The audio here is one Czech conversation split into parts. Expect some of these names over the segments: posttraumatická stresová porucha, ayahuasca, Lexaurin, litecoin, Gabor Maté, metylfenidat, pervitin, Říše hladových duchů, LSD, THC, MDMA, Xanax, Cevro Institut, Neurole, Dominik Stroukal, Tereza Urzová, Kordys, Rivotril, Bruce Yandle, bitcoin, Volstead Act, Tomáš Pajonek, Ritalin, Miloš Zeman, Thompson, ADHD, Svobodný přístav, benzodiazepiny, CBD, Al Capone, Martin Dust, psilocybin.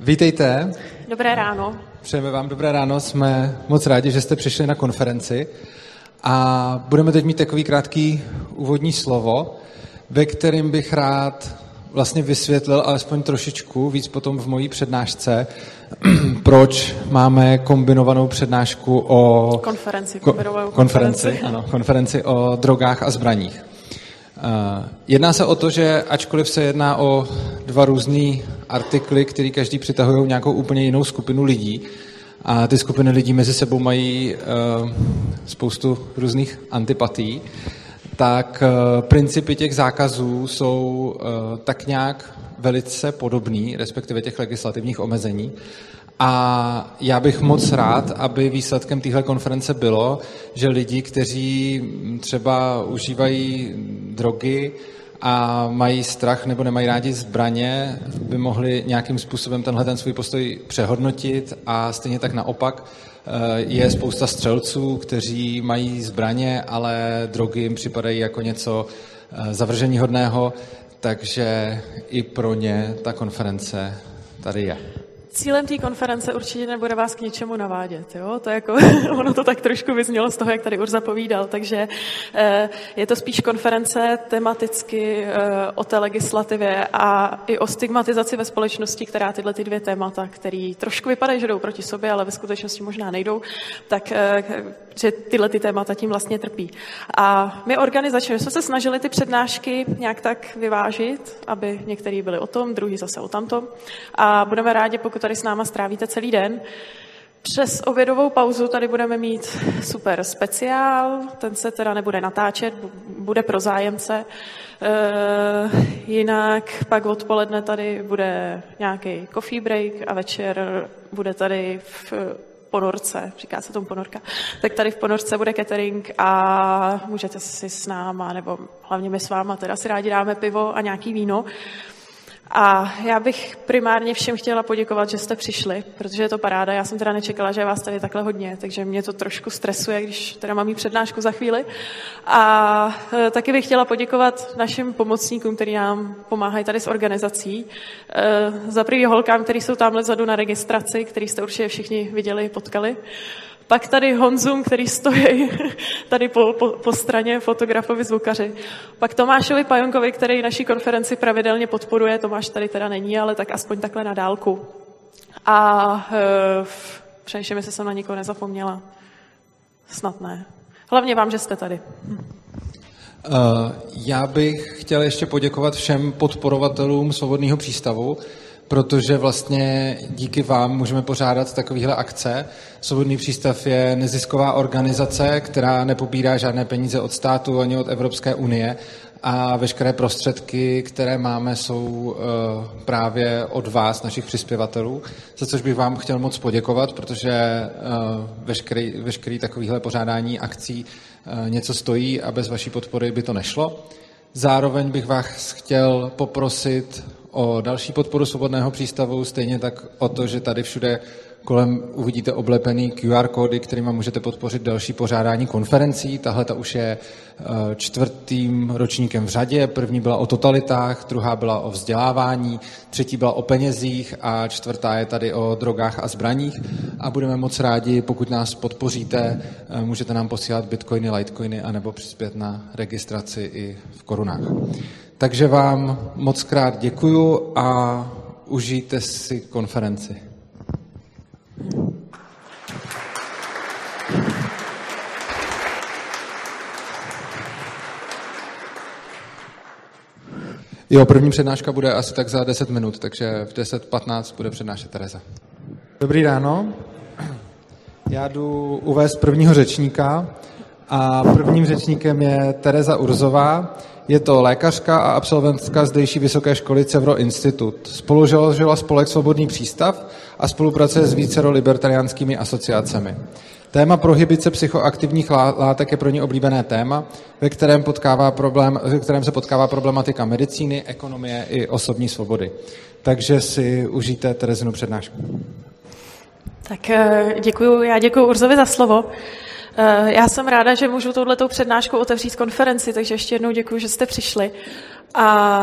Vítejte. Dobré ráno. Přejeme vám dobré ráno, jsme moc rádi, že jste přišli na konferenci a budeme teď mít takový krátký úvodní slovo, ve kterém bych rád vlastně vysvětlil alespoň trošičku víc potom v mojí přednášce, proč máme kombinovanou přednášku o... Konferenci o drogách a zbraních. Jedná se o to, že ačkoliv se jedná o dva různý artikly, který každý přitahují nějakou úplně jinou skupinu lidí a ty skupiny lidí mezi sebou mají spoustu různých antipatií, tak principy těch zákazů jsou tak nějak velice podobný, respektive těch legislativních omezení. A já bych moc rád, aby výsledkem téhle konference bylo, že lidi, kteří třeba užívají drogy a mají strach nebo nemají rádi zbraně, by mohli nějakým způsobem tenhle ten svůj postoj přehodnotit a stejně tak naopak je spousta střelců, kteří mají zbraně, ale drogy jim připadají jako něco zavrženíhodného, takže i pro ně ta konference tady je. Cílem té konference určitě nebude vás k něčemu navádět, jo? To je jako, ono to tak trošku vyznělo z toho, jak tady Urza povídal, takže je to spíš konference tematicky o té legislativě a i o stigmatizaci ve společnosti, která tyhle ty dvě témata, které trošku vypadají, že jdou proti sobě, ale ve skutečnosti možná nejdou, tak že tyhle ty témata tím vlastně trpí. A my organizačně jsme se snažili ty přednášky nějak tak vyvážit, aby některý byli o tom, druhý zase o tamtom a budeme rádi, pokud tady s náma strávíte celý den. Přes obědovou pauzu tady budeme mít super speciál, ten se teda nebude natáčet, bude pro zájemce. Jinak pak odpoledne tady bude nějaký coffee break a večer bude tady v ponorce, říká se tomu ponorka, tak tady v ponorce bude catering a můžete si s náma, nebo hlavně my s váma, teda si rádi dáme pivo a nějaký víno. A já bych primárně všem chtěla poděkovat, že jste přišli, protože je to paráda. Já jsem teda nečekala, že vás tady takhle hodně, takže mě to trošku stresuje, když teda mám mít přednášku za chvíli. A taky bych chtěla poděkovat našim pomocníkům, kteří nám pomáhají tady s organizací. Za první holkám, který jsou tamhle vzadu na registraci, který jste určitě všichni viděli, potkali. Pak tady Honzům, který stojí tady po straně, fotografovi, zvukaři. Pak Tomášovi Pajonkovi, který naší konferenci pravidelně podporuje. Tomáš tady teda není, ale tak aspoň takhle na dálku. A přemýšlím, jestli jsem na nikoho nezapomněla. Snad ne. Hlavně vám, že jste tady. Já bych chtěl ještě poděkovat všem podporovatelům Svobodného přístavu, protože vlastně díky vám můžeme pořádat takovéhle akce. Svobodný přístav je nezisková organizace, která nepobírá žádné peníze od státu ani od Evropské unie a veškeré prostředky, které máme, jsou právě od vás, našich přispěvatelů, za což bych vám chtěl moc poděkovat, protože veškeré takovéhle pořádání akcí něco stojí a bez vaší podpory by to nešlo. Zároveň bych vás chtěl poprosit o další podporu Svobodného přístavu, stejně tak o to, že tady všude kolem uvidíte oblepený QR kódy, kterými můžete podpořit další pořádání konferencí. Tahle ta už je čtvrtým ročníkem v řadě. První byla o totalitách, druhá byla o vzdělávání, třetí byla o penězích a čtvrtá je tady o drogách a zbraních. A budeme moc rádi, pokud nás podpoříte, můžete nám posílat bitcoiny, litecoiny anebo přispět na registraci i v korunách. Takže vám moc krát děkuju a užijte si konferenci. Jo, první přednáška bude asi tak za 10 minut, takže v 10:15 bude přednášet Tereza. Dobrý ráno. Já jdu uvést prvního řečníka a prvním řečníkem je Tereza Urzová. Je to lékařka a absolventka zdejší vysoké školy Cevro Institut. Spolužila spolek Svobodný přístav a spolupracuje s vícero libertariánskými asociacemi. Téma prohibice psychoaktivních látek je pro ní oblíbené téma, ve kterém se potkává problematika medicíny, ekonomie i osobní svobody. Takže si užijte Terezinu přednášku. Tak děkuju, já děkuju Urzovi za slovo. Já jsem ráda, že můžu touhletou přednáškou otevřít konferenci, takže ještě jednou děkuji, že jste přišli. A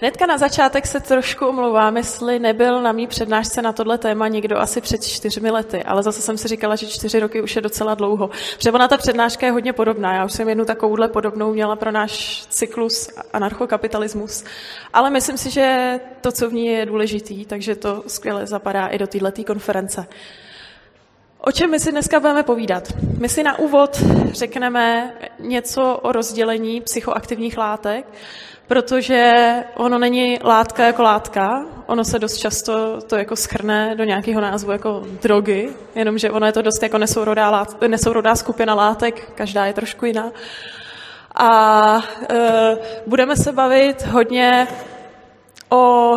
hnedka na začátek se trošku omlouvám, jestli nebyl na mý přednášce na tohle téma někdo asi před 4 lety, ale zase jsem si říkala, že 4 roky už je docela dlouho. Protože ona ta přednáška je hodně podobná, já už jsem jednu takovouhle podobnou měla pro náš cyklus anarchokapitalismus, ale myslím si, že to, co v ní je důležitý, takže to skvěle zapadá i do této konference. O čem my si dneska budeme povídat? My si na úvod řekneme něco o rozdělení psychoaktivních látek, protože ono není látka jako látka, ono se dost často to jako shrne do nějakého názvu jako drogy, jenomže ono je to dost jako nesourodá skupina látek, každá je trošku jiná. A budeme se bavit hodně o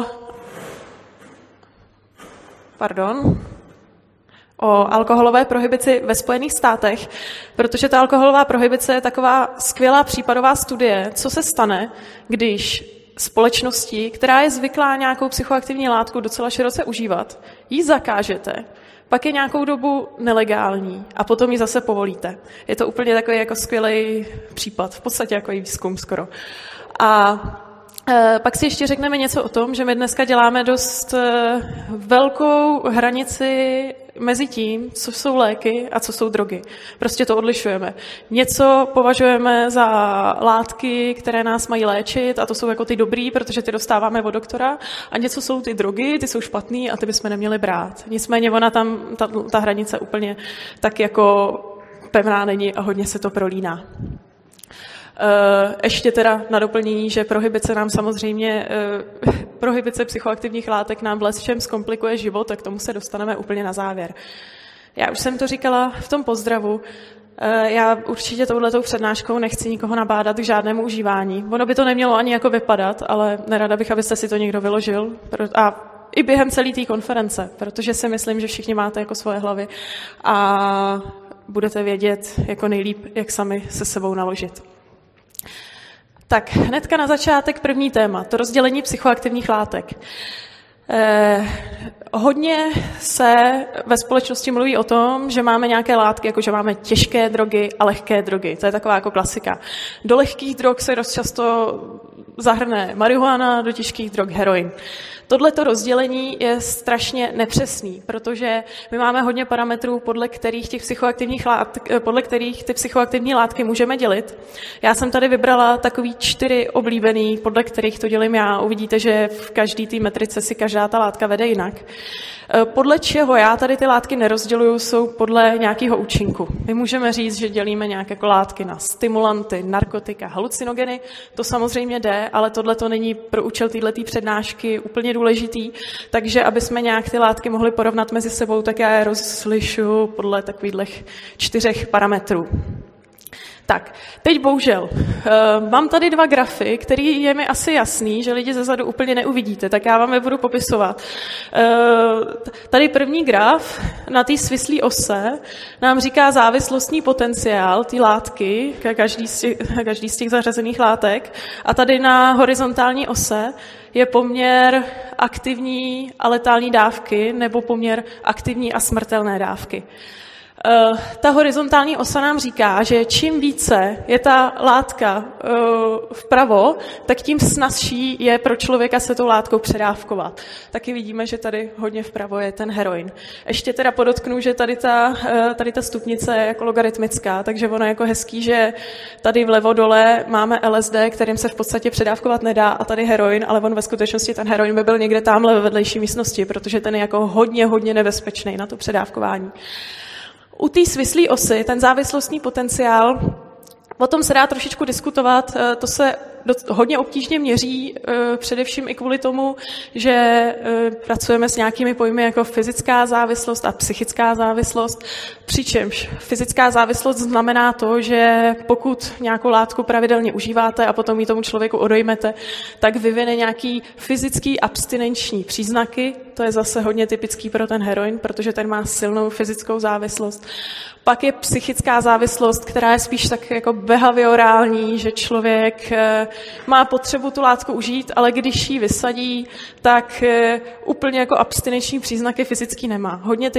alkoholové prohibici ve Spojených státech, protože ta alkoholová prohibice je taková skvělá případová studie, co se stane, když společnosti, která je zvyklá nějakou psychoaktivní látku docela široce užívat, ji zakážete, pak je nějakou dobu nelegální a potom ji zase povolíte. Je to úplně takový jako skvělý případ, v podstatě jako i výzkum skoro. A pak si ještě řekneme něco o tom, že my dneska děláme dost velkou hranici mezi tím, co jsou léky a co jsou drogy. Prostě to odlišujeme. Něco považujeme za látky, které nás mají léčit, a to jsou jako ty dobrý, protože ty dostáváme od doktora, a něco jsou ty drogy, ty jsou špatný a ty bychom neměli brát. Nicméně ona tam, ta hranice úplně tak jako pevná není a hodně se to prolíná. Ještě teda na doplnění, že prohibice nám samozřejmě, prohibice psychoaktivních látek nám v všem zkomplikuje život, tak tomu se dostaneme úplně na závěr. Já už jsem to říkala v tom pozdravu, já určitě touhletou přednáškou nechci nikoho nabádat k žádnému užívání. Ono by to nemělo ani jako vypadat, ale nerada bych, abyste si to někdo vyložil a i během celé té konference, protože si myslím, že všichni máte jako svoje hlavy a budete vědět jako nejlíp, jak sami se sebou naložit. Tak, hnedka na začátek první téma, to rozdělení psychoaktivních látek. Hodně se ve společnosti mluví o tom, že máme nějaké látky, jako že máme těžké drogy a lehké drogy. To je taková jako klasika. Do lehkých drog se dost často zahrne marihuana, do těžkých drog heroin. Tohleto rozdělení je strašně nepřesný, protože my máme hodně parametrů, podle kterých ty psychoaktivní látky můžeme dělit. Já jsem tady vybrala takový 4 oblíbený, podle kterých to dělím já. Uvidíte, že v každý té metrice si každá ta látka vede jinak. Podle čeho já tady ty látky nerozděluju, jsou podle nějakého účinku. My můžeme říct, že dělíme nějaké jako látky na stimulanty, narkotika, halucinogeny. To samozřejmě jde, ale tohle to není pro účel této přednášky úplně důležitý, takže aby jsme nějak ty látky mohli porovnat mezi sebou, tak já je rozlišuju podle takových 4 parametrů. Tak, teď bohužel, mám tady 2 grafy, který je mi asi jasný, že lidi zezadu úplně neuvidíte, tak já vám je budu popisovat. Tady první graf na té svislé ose nám říká závislostní potenciál té látky, každý z těch zařazených látek, a tady na horizontální ose je poměr aktivní a letální dávky nebo poměr aktivní a smrtelné dávky. Ta horizontální osa nám říká, že čím více je ta látka vpravo, tak tím snazší je pro člověka se tou látkou předávkovat. Taky vidíme, že tady hodně vpravo je ten heroin. Ještě teda podotknu, že tady ta stupnice je jako logaritmická, takže ono je jako hezký, že tady vlevo dole máme LSD, kterým se v podstatě předávkovat nedá, a tady heroin, ale on ve skutečnosti ten heroin by byl někde tamhle ve vedlejší místnosti, protože ten je jako hodně, hodně nebezpečný na to předávkování. U té svislé osy, ten závislostní potenciál, o tom se dá trošičku diskutovat, to se hodně obtížně měří, především i kvůli tomu, že pracujeme s nějakými pojmy jako fyzická závislost a psychická závislost, přičemž fyzická závislost znamená to, že pokud nějakou látku pravidelně užíváte a potom ji tomu člověku odejmete, tak vyvine nějaký fyzický abstinenční příznaky, to je zase hodně typický pro ten heroin, protože ten má silnou fyzickou závislost. Pak je psychická závislost, která je spíš tak jako behaviorální, že člověk má potřebu tu látku užít, ale když ji vysadí, tak úplně jako abstinenční příznaky fyzicky nemá. Hodně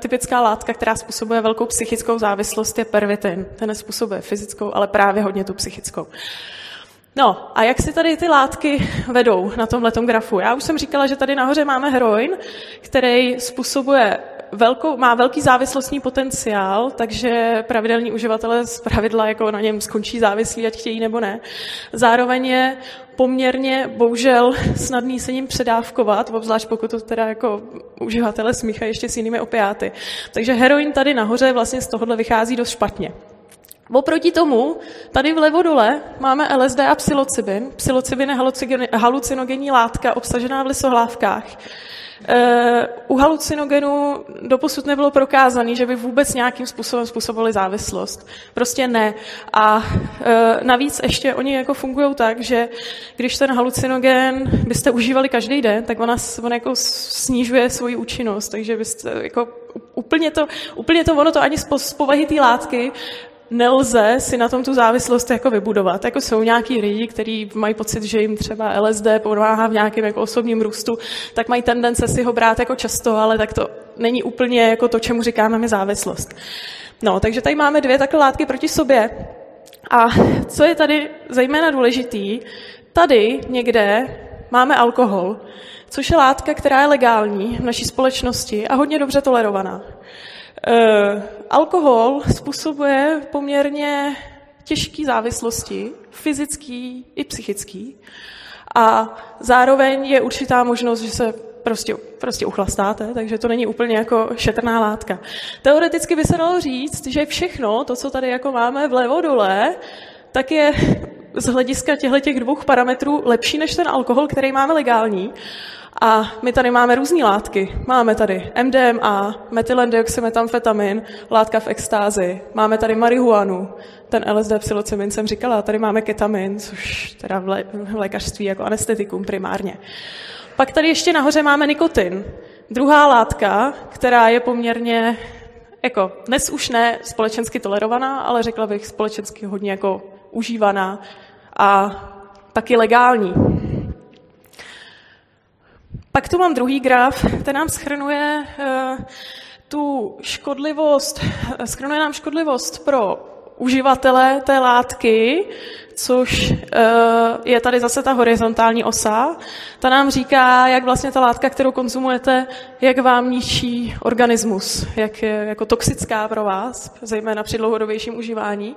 typická látka, která způsobuje velkou psychickou závislost, je pervitin. Ten nespůsobuje fyzickou, ale právě hodně tu psychickou. No a jak si tady ty látky vedou na tomhletom grafu? Já už jsem říkala, že tady nahoře máme heroin, který způsobuje má velký závislostní potenciál, takže pravidelní uživatelé zpravidla jako na něm skončí závislí, ať chtějí nebo ne. Zároveň je poměrně, bohužel, snadný se ním předávkovat, obzvlášť pokud to teda jako uživatelé smíchají ještě s jinými opiáty. Takže heroin tady nahoře vlastně z tohohle vychází dost špatně. Oproti tomu, tady vlevo dole máme LSD a psilocybin. Psilocybin je halucinogenní látka obsažená v lisohlávkách. U halucinogenů doposud nebylo prokázané, že by vůbec nějakým způsobem způsobili závislost. Prostě ne. A navíc ještě oni jako fungují tak, že když ten halucinogen byste užívali každý den, tak on jako snižuje svoji účinnost. Takže byste jako úplně to ono to ani z povahy té látky nelze si na tom tu závislost jako vybudovat. Jako jsou nějaký lidi, kteří mají pocit, že jim třeba LSD pomáhá v nějakém jako osobním růstu, tak mají tendence si ho brát jako často, ale tak to není úplně jako to, čemu říkáme my závislost. No, takže tady máme dvě takové látky proti sobě. A co je tady zejména důležitý, tady někde máme alkohol, což je látka, která je legální v naší společnosti a hodně dobře tolerovaná. Alkohol způsobuje poměrně těžké závislosti, fyzický i psychický. A zároveň je určitá možnost, že se prostě uchlastáte, takže to není úplně jako šetrná látka. Teoreticky by se dalo říct, že všechno, to, co tady jako máme vlevo dole, tak je z hlediska těchto dvou parametrů lepší než ten alkohol, který máme legální. A my tady máme různé látky. Máme tady MDMA, metylendoxymetamfetamin, látka v extázi. Máme tady marihuanu, ten LSD, psilocybin jsem říkala. Tady máme ketamin, což teda v lékařství jako anestetikum primárně. Pak tady ještě nahoře máme nikotin. Druhá látka, která je poměrně, jako dnes už ne společensky tolerovaná, ale řekla bych společensky hodně jako užívaná a taky legální. Pak tu mám druhý graf, ten nám shrnuje škodlivost pro uživatele té látky, což je tady zase ta horizontální osa. Ta nám říká, jak vlastně ta látka, kterou konzumujete, jak vám ničí organismus, jak je jako toxická pro vás, zejména při dlouhodobějším užívání.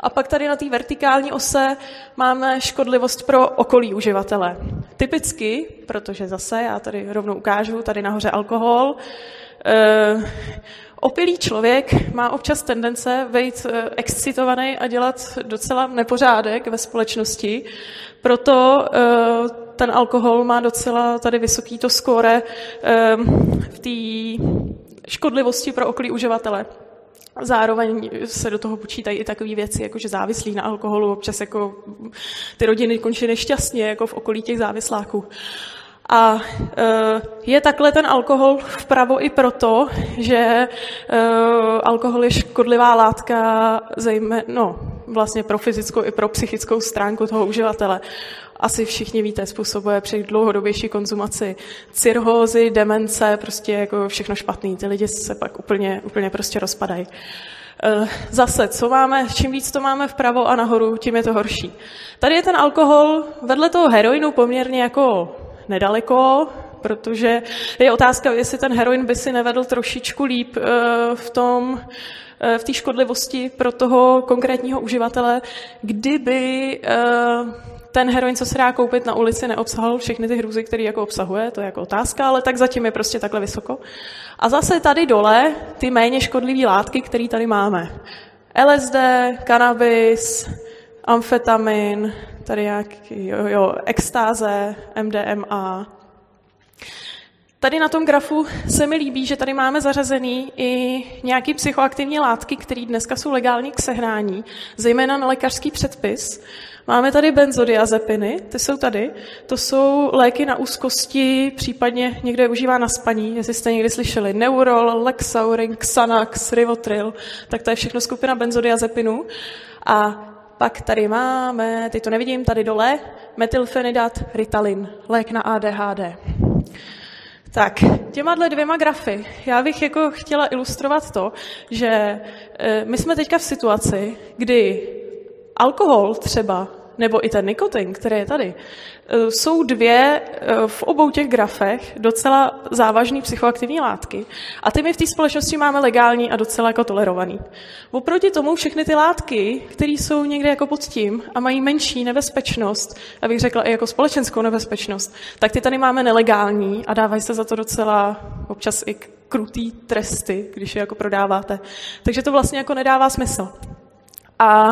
A pak tady na té vertikální ose máme škodlivost pro okolí uživatele. Typicky, protože zase já tady rovnou ukážu, tady nahoře alkohol, opilý člověk má občas tendence být excitovaný a dělat docela nepořádek ve společnosti, proto ten alkohol má docela tady vysoký to skóre v té škodlivosti pro okolí uživatele. Zároveň se do toho počítají i takové věci, jako že závislí na alkoholu, občas jako ty rodiny končí nešťastně jako v okolí těch závisláků. A je takhle ten alkohol vpravo i proto, že alkohol je škodlivá látka vlastně pro fyzickou i pro psychickou stránku toho uživatele. Asi všichni víte, způsobuje při dlouhodobější konzumaci cirhózy, demence, prostě jako všechno špatný. Ty lidi se pak úplně prostě rozpadají. Zase, čím víc to máme vpravo a nahoru, tím je to horší. Tady je ten alkohol vedle toho heroinu poměrně jako nedaleko, protože je otázka, jestli ten heroin by si nevedl trošičku líp v té škodlivosti pro toho konkrétního uživatele, kdyby ten heroin, co se dá koupit na ulici, neobsahoval všechny ty hrůzy, které jako obsahuje, to je jako otázka, ale tak zatím je prostě takhle vysoko. A zase tady dole ty méně škodlivé látky, které tady máme. LSD, kanabis, amfetamin, tady nějaký extáze, MDMA. Tady na tom grafu se mi líbí, že tady máme zařazený i nějaké psychoaktivní látky, které dneska jsou legální k sehrání, zejména na lékařský předpis. Máme tady benzodiazepiny, ty jsou tady, to jsou léky na úzkosti, případně někdo je užívá na spaní, jestli jste někdy slyšeli Neurole, Lexaurin, Xanax, Rivotril, tak to je všechno skupina benzodiazepinů. A pak tady máme, teď to nevidím, tady dole, metylfenidat, Ritalin, lék na ADHD. Tak, těma dvěma grafy. Já bych jako chtěla ilustrovat to, že my jsme teďka v situaci, kdy alkohol třeba, nebo i ten nikotin, který je tady, jsou dvě v obou těch grafech docela závažné psychoaktivní látky. A ty my v té společnosti máme legální a docela jako tolerovaný. Oproti tomu všechny ty látky, které jsou někde jako pod tím a mají menší nebezpečnost, já bych řekla i jako společenskou nebezpečnost, tak ty tady máme nelegální a dávají se za to docela občas i krutý tresty, když je jako prodáváte. Takže to vlastně jako nedává smysl. A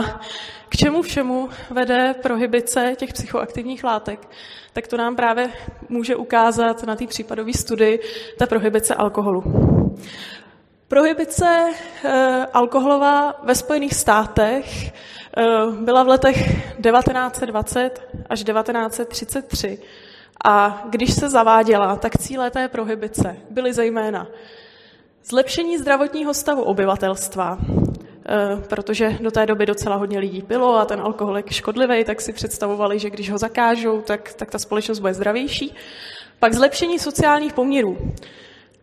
k čemu všemu vede prohibice těch psychoaktivních látek, tak to nám právě může ukázat na té případové studii ta prohibice alkoholu. Prohibice alkoholová ve Spojených státech byla v letech 1920 až 1933. A když se zaváděla, tak cíle té prohibice byly zejména zlepšení zdravotního stavu obyvatelstva, protože do té doby docela hodně lidí pilo a ten alkohol je škodlivý, tak si představovali, že když ho zakážou, tak ta společnost bude zdravější. Pak zlepšení sociálních poměrů.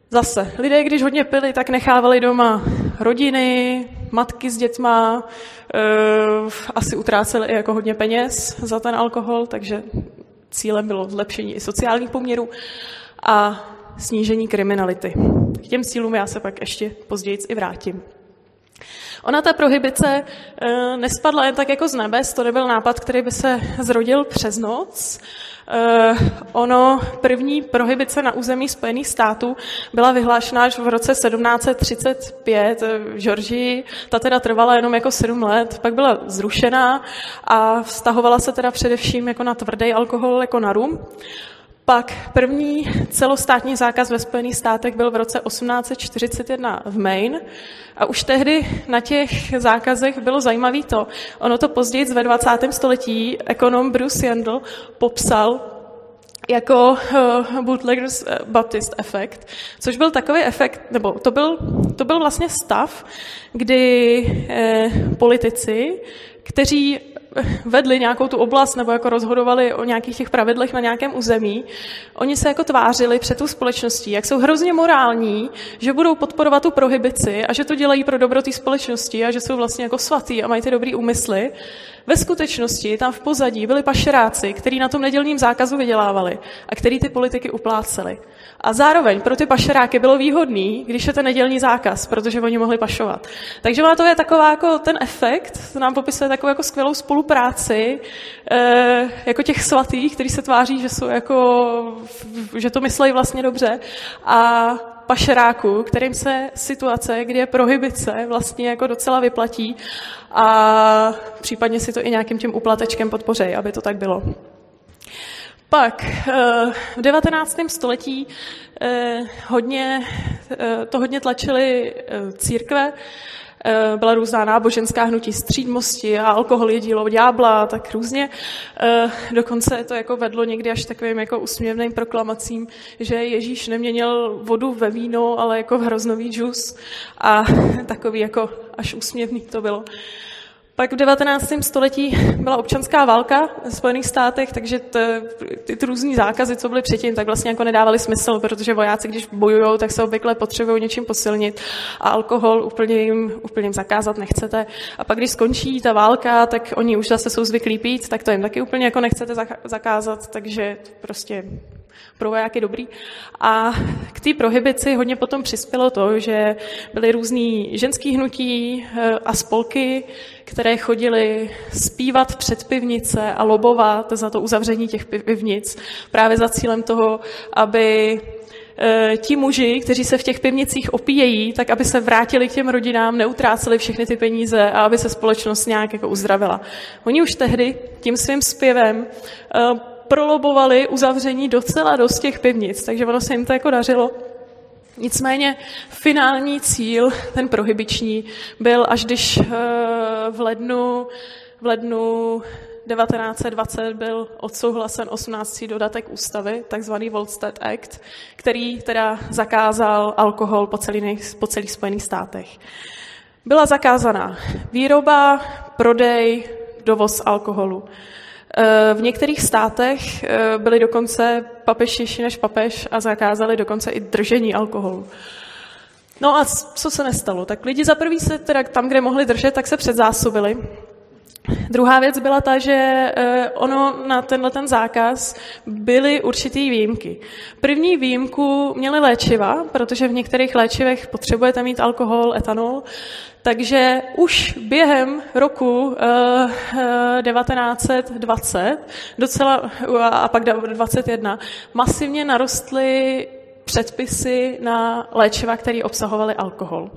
Zase, lidé, když hodně pili, tak nechávali doma rodiny, matky s dětma, asi utráceli i jako hodně peněz za ten alkohol, takže cílem bylo zlepšení i sociálních poměrů a snížení kriminality. K těm cílům já se pak ještě později i vrátím. Ona ta prohibice nespadla jen tak jako z nebes, to nebyl nápad, který by se zrodil přes noc. Ono první prohibice na území Spojených států byla vyhlášena až v roce 1735 v Georgii, ta teda trvala jenom jako 7 let, pak byla zrušená a vztahovala se teda především jako na tvrdý alkohol, jako na rum. Pak první celostátní zákaz ve Spojených státech byl v roce 1841 v Maine a už tehdy na těch zákazech bylo zajímavé to. Ono to později ve 20. století ekonom Bruce Yandle popsal jako bootleggers Baptist efekt, což byl takový efekt, nebo to byl vlastně stav, kdy politici, kteří vedli nějakou tu oblast nebo jako rozhodovali o nějakých těch pravidlech na nějakém území, oni se jako tvářili před tou společností, jak jsou hrozně morální, že budou podporovat tu prohibici a že to dělají pro dobro té společnosti a že jsou vlastně jako svatý a mají ty dobrý úmysly. Ve skutečnosti tam v pozadí byli pašeráci, kteří na tom nedělním zákazu vydělávali a který ty politiky upláceli. A zároveň pro ty pašeráky bylo výhodný, když je ten nedělní zákaz, protože oni mohli pašovat. Takže ona to je taková jako ten efekt, to nám popisuje takovou jako skvělou spolupráci jako těch svatých, kteří se tváří, že jsou jako, že to myslejí vlastně dobře, a pašeráků, kterým se situace, kdy je prohibice, vlastně jako docela vyplatí a případně si to i nějakým tím uplatečkem podpoří, aby to tak bylo. Pak v 19. století hodně tlačily církve, byla různá náboženská hnutí střídmosti a alkohol je dílo ďábla, tak různě. Dokonce to jako vedlo někdy až takovým jako úsměvným proklamacím, že Ježíš neměnil vodu ve víno, ale jako hroznový džus a takový jako až úsměvný to bylo. Pak v 19. století byla občanská válka v Spojených státech, takže ty různý zákazy, co byly předtím, tak vlastně jako nedávaly smysl, protože vojáci, když bojují, tak se obvykle potřebují něčím posilnit a alkohol úplně jim zakázat nechcete. A pak, když skončí ta válka, tak oni už zase jsou zvyklí pít, tak to jim taky úplně jako nechcete zakázat, takže prostě pro vojáky dobrý. A k té prohibici hodně potom přispělo to, že byly různý ženský hnutí a spolky, které chodily zpívat před pivnice a lobovat za to uzavření těch pivnic, právě za cílem toho, aby ti muži, kteří se v těch pivnicích opíjejí, tak aby se vrátili k těm rodinám, neutráceli všechny ty peníze a aby se společnost nějak jako uzdravila. Oni už tehdy tím svým zpěvem prolobovali uzavření docela dost těch pivnic, takže ono se jim to jako dařilo. Nicméně finální cíl, ten prohibiční, byl až když v lednu 1920 byl odsouhlasen 18. dodatek ústavy, takzvaný Volstead Act, který teda zakázal alkohol po celých Spojených státech. Byla zakázaná výroba, prodej, dovoz alkoholu. V některých státech byli dokonce papežtější než papež a zakázali dokonce i držení alkoholu. No a co se nestalo? Tak lidi za prvý se teda tam, kde mohli držet, tak se předzásobili. Druhá věc byla ta, že ono na tenhle zákaz byly určitý výjimky. První výjimku měly léčiva, protože v některých léčivech potřebujete mít alkohol, etanol, takže už během roku 1920 a pak 1921 masivně narostly předpisy na léčiva, které obsahovaly alkohol.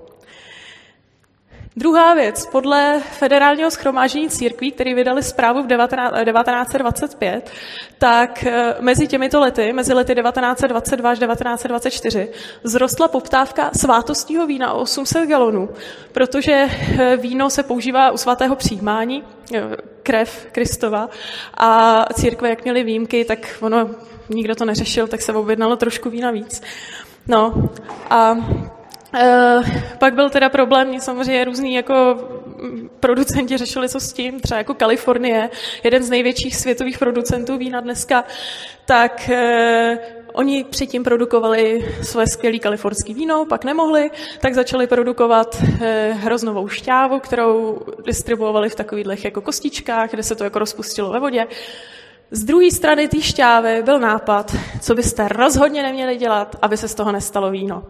Druhá věc, podle Federálního shromáždění církví, který vydali zprávu v 1925, tak mezi těmito lety, mezi lety 1922 až 1924, vzrostla poptávka svátostního vína o 800 galonů, protože víno se používá u svatého přijímání, krev Kristova, a církve, jak měly výjimky, tak ono, nikdo to neřešil, tak se objednalo trošku vína víc. No a pak byl teda problém, samozřejmě různý jako producenti řešili, co s tím, třeba jako Kalifornie, jeden z největších světových producentů vína dneska, tak oni předtím produkovali své skvělé kalifornské víno, pak nemohli, tak začali produkovat hroznovou šťávu, kterou distribuovali v takových jako kostičkách, kde se to jako rozpustilo ve vodě. Z druhé strany té šťávy byl nápad, co byste rozhodně neměli dělat, aby se z toho nestalo víno.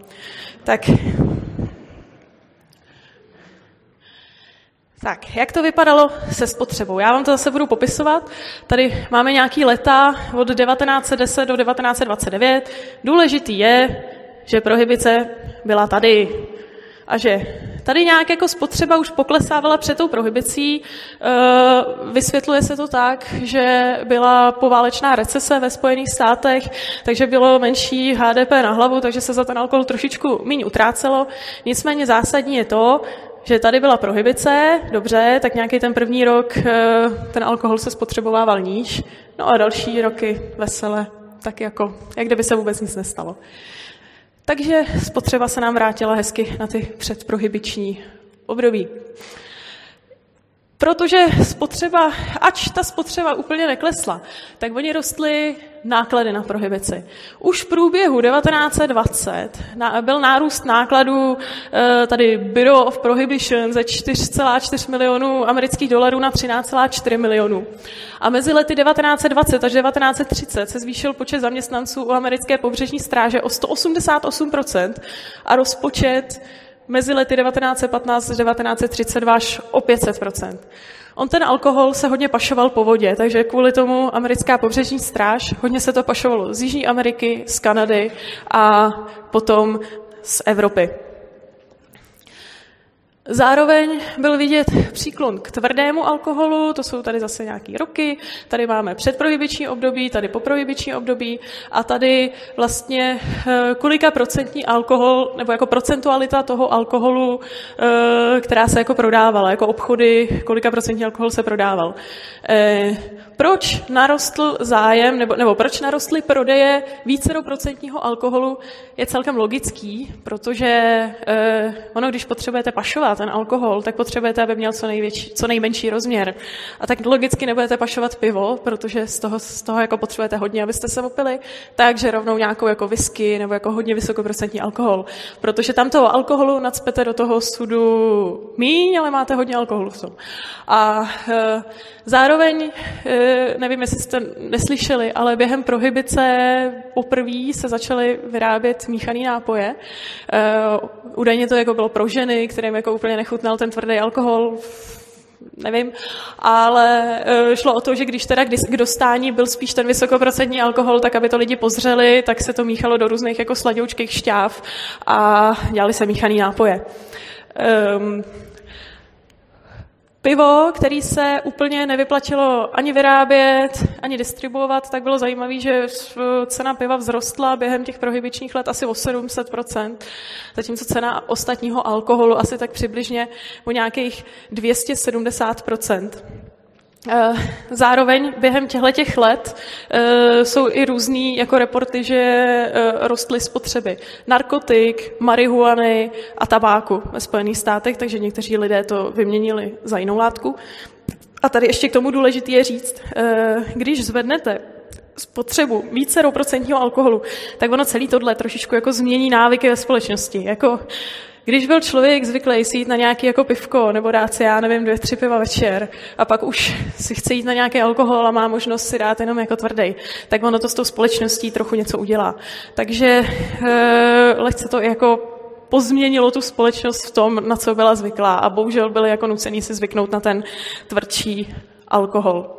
Tak, jak to vypadalo se spotřebou? Já vám to zase budu popisovat. Tady máme nějaký leta od 1910 do 1929. Důležitý je, že prohibice byla tady a že tady nějak jako spotřeba už poklesávala před tou prohibicí. Vysvětluje se to tak, že byla poválečná recese ve Spojených státech, takže bylo menší HDP na hlavu, takže se za ten alkohol trošičku míň utrácelo. Nicméně zásadní je to, že tady byla prohibice, dobře, tak nějaký ten první rok ten alkohol se spotřebovával níž, no a další roky vesele, tak jako, jak kdyby se vůbec nic nestalo. Takže spotřeba se nám vrátila hezky na ty předprohibiční období. Protože spotřeba, ač ta spotřeba úplně neklesla, tak oni rostly náklady na prohibici. Už v průběhu 1920 byl nárůst nákladů tady Bureau of Prohibition ze 4,4 milionů amerických dolarů na 13,4 milionů. A mezi lety 1920 až 1930 se zvýšil počet zaměstnanců u americké pobřežní stráže o 188% a rozpočet mezi lety 1915 až 1932 až o 500%. On ten alkohol se hodně pašoval po vodě, takže kvůli tomu americká pobřežní stráž, hodně se to pašovalo z Jižní Ameriky, z Kanady a potom z Evropy. Zároveň byl vidět příklon k tvrdému alkoholu, to jsou tady zase nějaký roky, tady máme předprohibiční období, tady poprohibiční období a tady vlastně kolika procentní alkohol, nebo jako procentualita toho alkoholu, která se jako prodávala, jako obchody, kolika procentní alkohol se prodával. Proč narostl zájem, nebo proč narostly prodeje vícero procentního alkoholu, je celkem logický, protože ono, když potřebujete pašovat ten alkohol, tak potřebujete, aby měl co nejmenší rozměr. A tak logicky nebudete pašovat pivo, protože z toho jako potřebujete hodně, abyste se opili, takže rovnou nějakou jako whisky nebo jako hodně vysokoprocentní alkohol. Protože tam toho alkoholu nacpete do toho sudu míň, ale máte hodně alkoholu v tom. A zároveň, nevím, jestli jste neslyšeli, ale během prohibice poprvé se začaly vyrábět míchaný nápoje. Údajně to jako bylo pro ženy, kterým jako úplně nechutnal ten tvrdý alkohol, nevím, ale šlo o to, že když teda k dostání byl spíš ten vysokoprocentní alkohol, tak aby to lidi pozřeli, tak se to míchalo do různých jako sladoučkých šťáv a dělali se míchaný nápoje. Pivo, který se úplně nevyplatilo ani vyrábět, ani distribuovat, tak bylo zajímavé, že cena piva vzrostla během těch prohibičních let asi o 700%, zatímco cena ostatního alkoholu asi tak přibližně o nějakých 270%. Zároveň během těchto let jsou i různý jako reporty, že rostly spotřeby narkotik, marihuany a tabáku ve Spojených státech, takže někteří lidé to vyměnili za jinou látku. A tady ještě k tomu důležité je říct, když zvednete spotřebu víceroprocentního alkoholu, tak ono celý tohle trošičku jako změní návyky ve společnosti. Jako když byl člověk zvyklý si jít na nějaké jako pivko nebo dát si, já nevím, 2-3 piva večer a pak už si chce jít na nějaký alkohol a má možnost si dát jenom jako tvrdý, tak ono to s tou společností trochu něco udělá. Takže lehce to jako pozměnilo tu společnost v tom, na co byla zvyklá a bohužel byli jako nucený si zvyknout na ten tvrdší alkohol.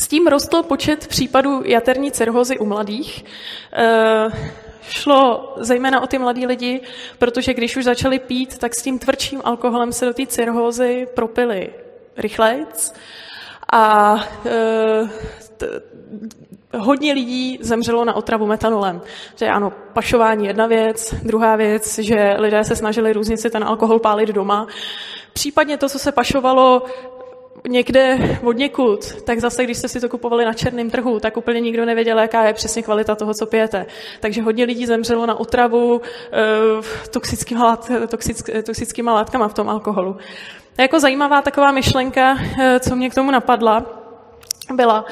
S tím rostl počet případů jaterní cirhózy u mladých. Šlo zejména o ty mladí lidi, protože když už začali pít, tak s tím tvrdším alkoholem se do té cirhózy propili rychlejc a hodně lidí zemřelo na otravu metanolem. Že ano, pašování jedna věc, druhá věc, že lidé se snažili různě si ten alkohol pálit doma. Případně to, co se pašovalo někde od někud, tak zase, když jste si to kupovali na černém trhu, tak úplně nikdo nevěděl, jaká je přesně kvalita toho, co pijete. Takže hodně lidí zemřelo na otravu toxickýma látkama v tom alkoholu. A jako zajímavá taková myšlenka, co mě k tomu napadla, byla,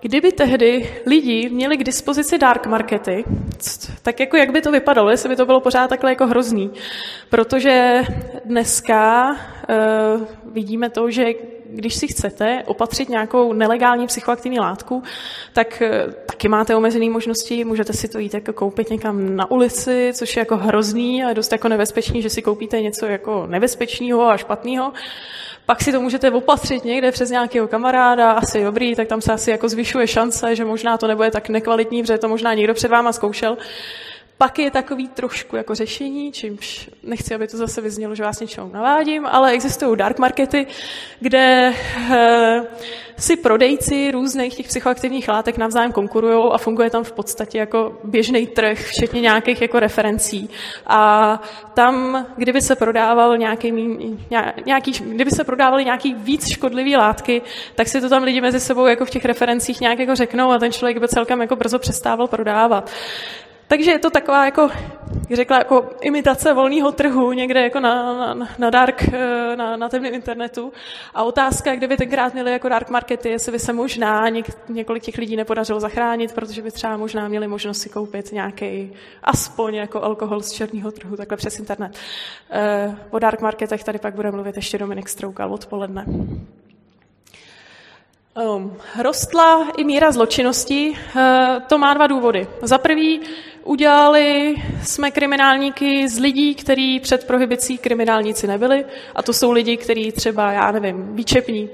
kdyby tehdy lidi měli k dispozici dark markety, tak jako jak by to vypadalo, jestli by to bylo pořád takhle jako hrozný. Protože dneska vidíme to, že když si chcete opatřit nějakou nelegální psychoaktivní látku, tak taky máte omezené možnosti, můžete si to jít jako koupit někam na ulici, což je jako hrozný a dost jako nebezpečný, že si koupíte něco jako nebezpečného a špatného. Pak si to můžete opatřit někde přes nějakého kamaráda, asi dobrý, tak tam se asi jako zvyšuje šance, že možná to nebude tak nekvalitní, protože to možná někdo před váma zkoušel. Pak je takový trošku jako řešení, čímž nechci, aby to zase vyznělo, že vás něčemu navádím, ale existují dark markety, kde si prodejci různých těch psychoaktivních látek navzájem konkurují a funguje tam v podstatě jako běžný trh, včetně nějakých jako referencí. A tam, kdyby se prodával kdyby se prodávaly nějaký víc škodlivý látky, tak si to tam lidi mezi sebou jako v těch referencích nějak jako řeknou a ten člověk by celkem jako brzo přestával prodávat. Takže je to taková jako, řekla, jako imitace volného trhu někde jako na temném internetu. A otázka, kdyby tenkrát měli jako dark markety, jestli by se možná několik těch lidí nepodařilo zachránit, protože by třeba možná měli možnost si koupit nějaký aspoň jako alkohol z černého trhu, takhle přes internet. O dark marketech tady pak bude mluvit ještě Dominik Stroukal odpoledne. Rostla i míra zločinnosti, to má dva důvody. Za prvý, udělali jsme kriminálníky z lidí, kteří před prohibicí kriminálníci nebyli, a to jsou lidi, kteří třeba, já nevím, výčepní.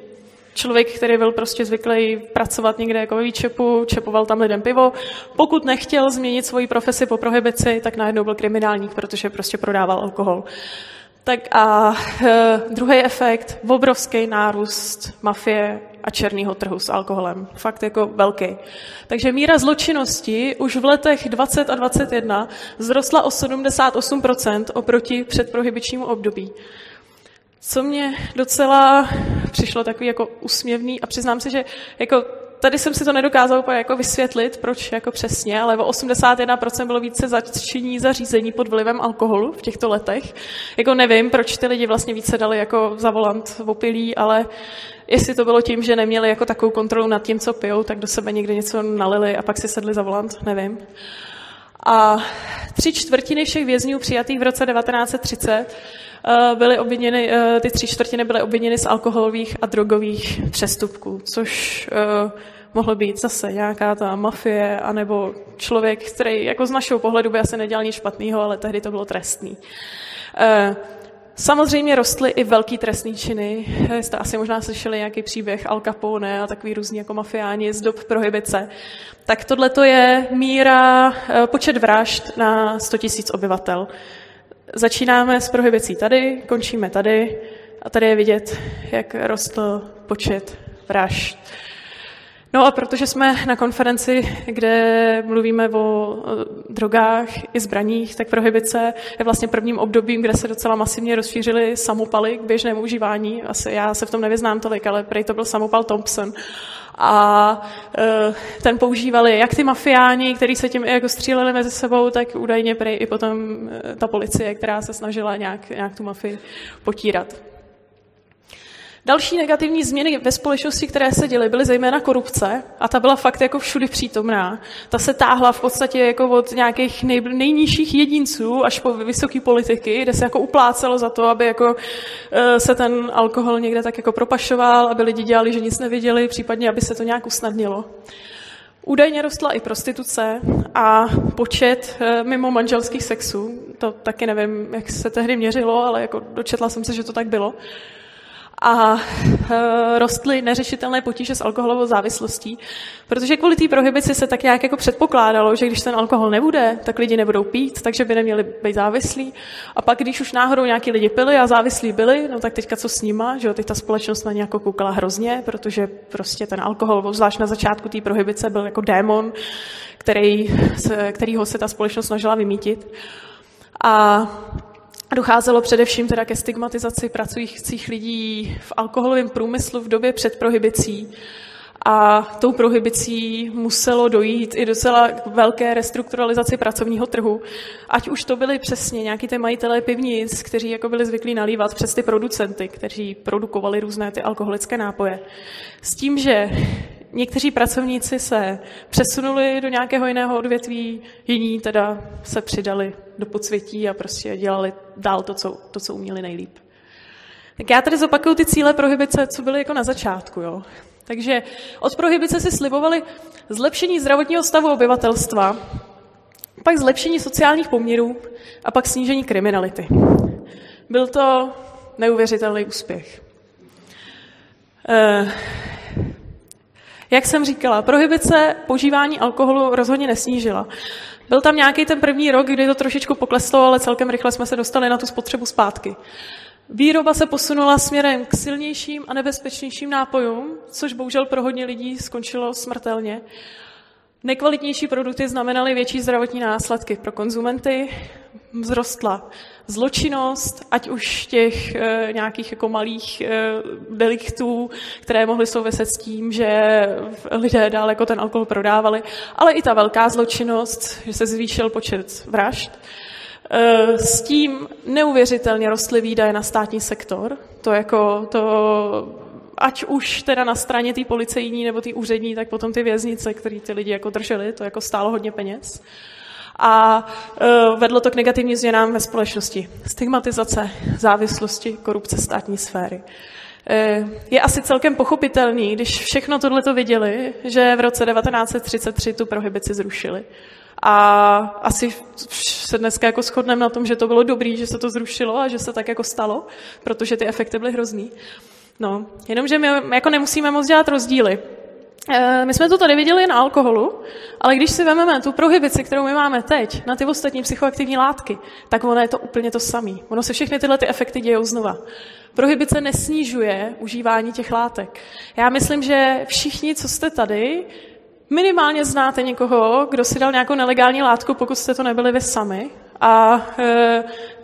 Člověk, který byl prostě zvyklý pracovat někde jako ve výčepu, čepoval tam lidem pivo. Pokud nechtěl změnit svoji profesi po prohibici, tak najednou byl kriminálník, protože prostě prodával alkohol. Tak a druhý efekt, obrovský nárůst mafie a černého trhu s alkoholem. Fakt jako velký. Takže míra zločinnosti už v letech 20 a 21 vzrostla o 78% oproti předprohibičnímu období. Co mě docela přišlo takový jako úsměvný a přiznám se, že jako tady jsem si to nedokázal úplně jako vysvětlit, proč jako přesně, ale o 81% bylo více zatčení zařízení pod vlivem alkoholu v těchto letech. Jako nevím, proč ty lidi vlastně více dali jako za volant opilí, ale jestli to bylo tím, že neměli jako takovou kontrolu nad tím, co pijou, tak do sebe někdy něco nalili a pak si sedli za volant, nevím. A 3/4 všech vězňů přijatých v roce 1930 byly obviněny, ty 3/4 byly obviněny z alkoholových a drogových přestupků, což mohlo být zase nějaká ta mafie, anebo člověk, který jako z našeho pohledu by asi nedělal nic špatného, ale tehdy to bylo trestný. Samozřejmě rostly i velký trestní činy. Jste asi možná slyšeli nějaký příběh Al Capone a takový různý jako mafiáni z dob prohibice. Tak tohle to je míra počet vražd na 100 000 obyvatel. Začínáme s prohibicí tady, končíme tady A tady je vidět, jak rostl počet vražd. No a protože jsme na konferenci, kde mluvíme o drogách i zbraních, tak prohibice je vlastně prvním obdobím, kde se docela masivně rozšířily samopaly k běžnému užívání. Asi já se v tom nevyznám tolik, ale prej to byl samopal Thompson. A ten používali jak ty mafiáni, kteří se tím jako stříleli mezi sebou, tak údajně prej i potom ta policie, která se snažila nějak tu mafii potírat. Další negativní změny ve společnosti, které se děly, byly zejména korupce a ta byla fakt jako všudy přítomná. Ta se táhla v podstatě jako od nějakých nejnižších jedinců až po vysoké politiky, kde se jako uplácelo za to, aby jako se ten alkohol někde tak jako propašoval, aby lidi dělali, že nic neviděli, případně aby se to nějak usnadnilo. Údajně rostla i prostituce a počet mimo manželských sexů. To taky nevím, jak se tehdy měřilo, ale jako dočetla jsem se, že to tak bylo. A rostly neřešitelné potíže s alkoholovou závislostí, protože kvůli té prohibici se tak nějak jako předpokládalo, že když ten alkohol nebude, tak lidi nebudou pít, takže by neměli být závislí. A pak, když už náhodou nějaký lidi pili a závislí byli, no tak teďka co s nima, že jo, teď ta společnost na ně jako koukala hrozně, protože prostě ten alkohol, zvlášť na začátku té prohibice, byl jako démon, kterýho se ta společnost snažila vymítit. A docházelo především teda ke stigmatizaci pracujících lidí v alkoholovém průmyslu v době před prohibicí. A tou prohibicí muselo dojít i docela k velké restrukturalizaci pracovního trhu. Ať už to byly přesně nějaký ty majitelé pivnic, kteří jako byli zvyklí nalívat přes ty producenty, kteří produkovali různé ty alkoholické nápoje. S tím, že někteří pracovníci se přesunuli do nějakého jiného odvětví, jiní teda se přidali do podsvětí a prostě dělali dál to, co uměli nejlíp. Tak já tady zopakuju ty cíle prohibice, co byly jako na začátku. Jo. Takže od prohibice si slibovali zlepšení zdravotního stavu obyvatelstva, pak zlepšení sociálních poměrů a pak snížení kriminality. Byl to neuvěřitelný úspěch. Jak jsem říkala, prohibice požívání alkoholu rozhodně nesnížila. Byl tam nějaký ten první rok, kdy to trošičku pokleslo, ale celkem rychle jsme se dostali na tu spotřebu zpátky. Výroba se posunula směrem k silnějším a nebezpečnějším nápojům, což bohužel pro hodně lidí skončilo smrtelně. Nekvalitnější produkty znamenaly větší zdravotní následky pro konzumenty, vzrostla zločinnost, ať už těch nějakých jako malých deliktů, které mohly souviset s tím, že lidé dál jako ten alkohol prodávali, ale i ta velká zločinnost, že se zvýšil počet vražd. S tím neuvěřitelně rostly výdaje na státní sektor, ať už teda na straně té policejní nebo té úřední, tak potom ty věznice, které ty lidi jako drželi, to jako stálo hodně peněz. A vedlo to k negativním změnám ve společnosti. Stigmatizace, závislosti, korupce státní sféry. Je asi celkem pochopitelný, když všechno tohleto viděli, že v roce 1933 tu prohibici zrušili. A asi se dneska jako shodneme na tom, že to bylo dobrý, že se to zrušilo a že se tak jako stalo, protože ty efekty byly hrozný. No, jenomže my jako nemusíme moc dělat rozdíly. My jsme to tady viděli na alkoholu, ale když si vezmeme tu prohibici, kterou my máme teď, na ty ostatní psychoaktivní látky, tak ono je to úplně to samé. Ono se všechny tyhle ty efekty dějou znova. Prohibice nesnižuje užívání těch látek. Já myslím, že všichni, co jste tady, minimálně znáte někoho, kdo si dal nějakou nelegální látku, pokud jste to nebyli vy sami. A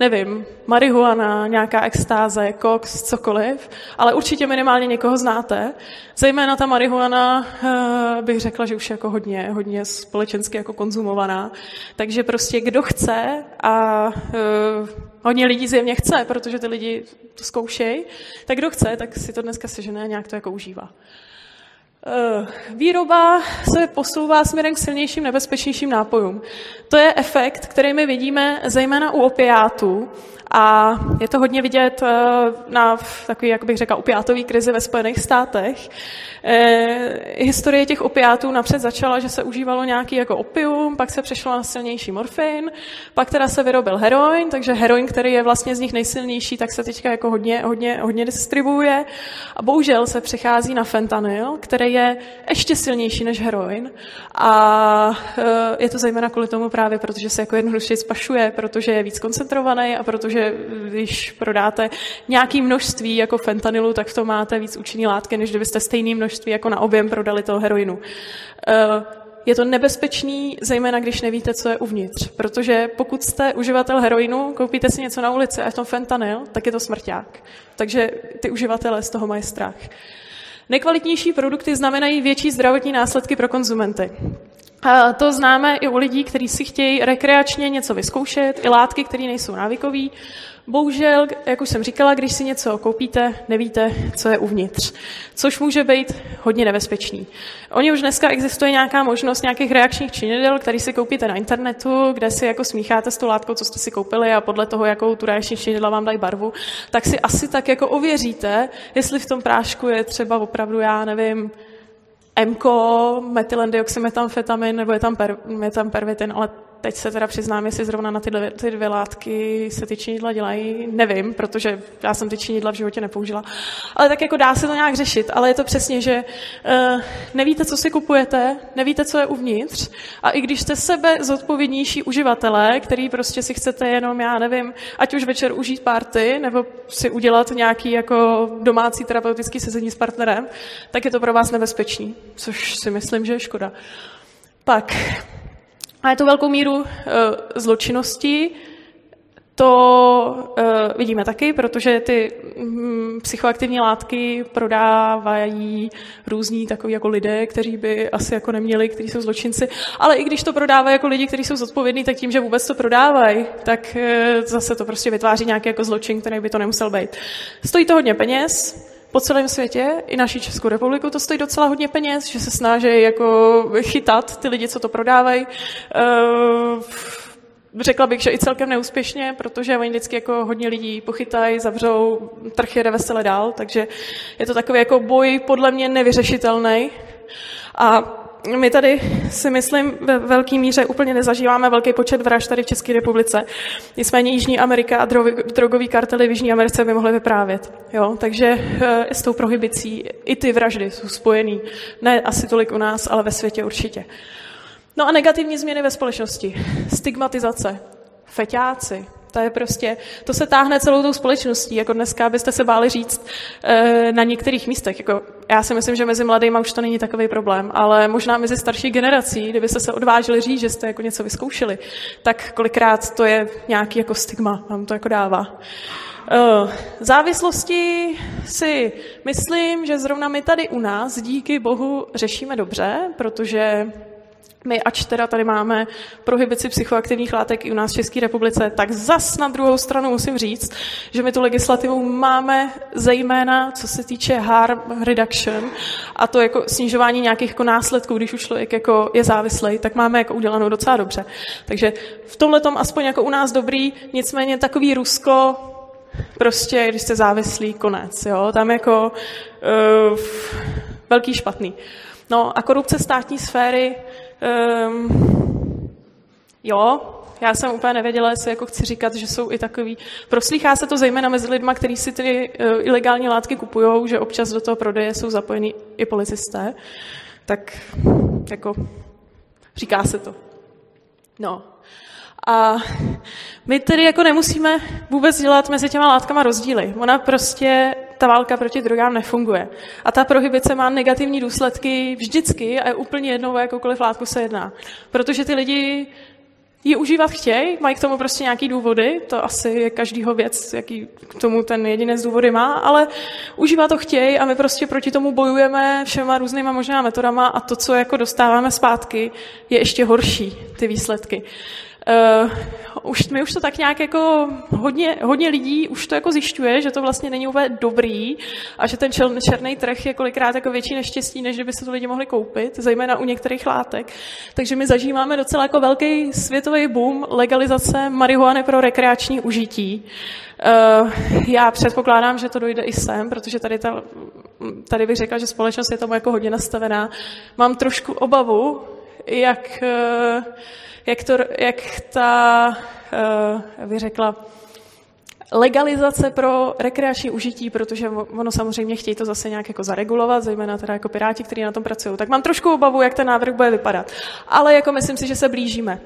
nevím, marihuana, nějaká extáze, koks, cokoliv, ale určitě minimálně někoho znáte. Zejména ta marihuana bych řekla, že už je jako hodně, hodně společensky jako konzumovaná. Takže prostě kdo chce a hodně lidí zjevně chce, protože ty lidi to zkoušejí, tak kdo chce, tak si to dneska sežene, nějak to jako užívá. Výroba se posouvá směrem k silnějším, nebezpečnějším nápojům. To je efekt, který my vidíme zejména u opiátů a je to hodně vidět na takový, jak bych řekla, opiátový krizi ve Spojených státech. Historie těch opiátů napřed začala, že se užívalo nějaký jako opium, pak se přešlo na silnější morfin, pak teda se vyrobil heroin, takže heroin, který je vlastně z nich nejsilnější, tak se teďka jako hodně distribuuje a bohužel se přechází na fentanyl, který je ještě silnější než heroin a je to zejména kvůli tomu právě, protože se jako jednoduše spašuje, protože je víc koncentrovaný a protože že když prodáte nějaké množství jako fentanylu, tak v tom máte víc účinné látky, než kdybyste stejné množství jako na objem prodali toho heroinu. Je to nebezpečný, zejména když nevíte, co je uvnitř, protože pokud jste uživatel heroinu, koupíte si něco na ulici a v tom fentanyl, tak je to smrťák. Takže ty uživatelé z toho mají strach. Nekvalitnější produkty znamenají větší zdravotní následky pro konzumenty. A to známe i u lidí, kteří si chtějí rekreačně něco vyzkoušet, i látky, které nejsou návykový. Bohužel, jak už jsem říkala, když si něco koupíte, nevíte, co je uvnitř, což může být hodně nebezpečný. Oni už dneska existuje nějaká možnost nějakých reakčních činidel, které si koupíte na internetu, kde si jako smícháte s tou látkou, co jste si koupili, a podle toho, jakou tu reakční činidla vám dají barvu, tak si asi tak jako ověříte, jestli v tom prášku je třeba opravdu, já nevím, MKO, metylendioxymetamfetamin, nebo je tam pervitin, ale teď se teda přiznám, jestli zrovna na ty dvě látky se ty činidla dělají, nevím, protože já jsem ty činidla v životě nepoužila. Ale tak jako dá se to nějak řešit, ale je to přesně, že nevíte, co si kupujete, nevíte, co je uvnitř, a i když jste sebe zodpovědnější uživatelé, který prostě si chcete jenom, já nevím, ať už večer užít party, nebo si udělat nějaký jako domácí terapeutický sezení s partnerem, tak je to pro vás nebezpečný, což si myslím, že je škoda. Pak... A je to velkou míru zločinnosti, to vidíme taky, protože ty psychoaktivní látky prodávají různí takový jako lidé, kteří by asi jako neměli, kteří jsou zločinci, ale i když to prodávají jako lidi, kteří jsou zodpovědní, tak tím, že vůbec to prodávají, tak zase to prostě vytváří nějaký jako zločin, který by to nemusel být. Stojí to hodně peněz. Po celém světě, i naší Českou republiku, to stojí docela hodně peněz, že se snaží jako chytat ty lidi, co to prodávají. Řekla bych, že i celkem neúspěšně, protože oni vždycky jako hodně lidí pochytají, zavřou, trh jede vesele dál, takže je to takový jako boj podle mě nevyřešitelný. A my tady si myslím ve velké míře úplně nezažíváme velký počet vražd tady v České republice. Nicméně Jižní Amerika a drogový kartely v Jižní Americe by mohly vyprávět. Jo? Takže s tou prohibicí i ty vraždy jsou spojený. Ne asi tolik u nás, ale ve světě určitě. No a negativní změny ve společnosti. Stigmatizace. Feťáci. To je prostě, to se táhne celou tou společností, jako dneska byste se báli říct na některých místech. Jako, já si myslím, že mezi mladýma už to není takový problém, ale možná mezi starší generací, kdybyste se odvážili říct, že jste jako něco vyzkoušeli, tak kolikrát to je nějaký jako stigma, vám to jako dává. Závislosti si myslím, že zrovna my tady u nás, díky bohu, řešíme dobře, protože... My, ač teda tady máme prohibici psychoaktivních látek i u nás v České republice, tak zas na druhou stranu musím říct, že my tu legislativu máme zejména, co se týče harm reduction, a to jako snižování nějakých jako následků, když už člověk jako je závislý, tak máme jako udělanou docela dobře. Takže v tomhletom aspoň jako u nás dobrý, nicméně takový Rusko, prostě když jste závislí, konec. Jo? Tam jako velký špatný. No a korupce státní sféry, já jsem úplně nevěděla, jestli jako chci říkat, že jsou i takový, proslýchá se to zejména mezi lidma, kteří si ty ilegální látky kupujou, že občas do toho prodeje jsou zapojení i policisté, tak jako říká se to. No. A my tedy jako nemusíme vůbec dělat mezi těma látkama rozdíly. Ona prostě, ta válka proti drogám nefunguje. A ta prohibice má negativní důsledky vždycky a je úplně jednou, o jakoukoliv látku se jedná. Protože ty lidi ji užívat chtějí, mají k tomu prostě nějaký důvody, to asi je každýho věc, jaký k tomu ten jedinec důvody má, ale užívat to chtějí a my prostě proti tomu bojujeme všema různýma možnýma metodama a to, co jako dostáváme zpátky, je ještě horší, ty výsledky. Už to tak nějak jako hodně lidí už to jako zjišťuje, že to vlastně není úplně dobrý a že ten černý trh je kolikrát jako větší neštěstí, než kdyby se to lidi mohli koupit, zejména u některých látek. Takže my zažíváme docela jako velký světový boom legalizace marihuany pro rekreační užití. Já předpokládám, že to dojde i sem, protože tady bych řekla, že společnost je tomu jako hodně nastavená. Mám trošku obavu, jak ta legalizace pro rekreační užití, protože ono samozřejmě chtějí to zase nějak jako zaregulovat, zejména teda jako piráti, kteří na tom pracují. Tak mám trošku obavu, jak ten návrh bude vypadat. Ale jako myslím si, že se blížíme.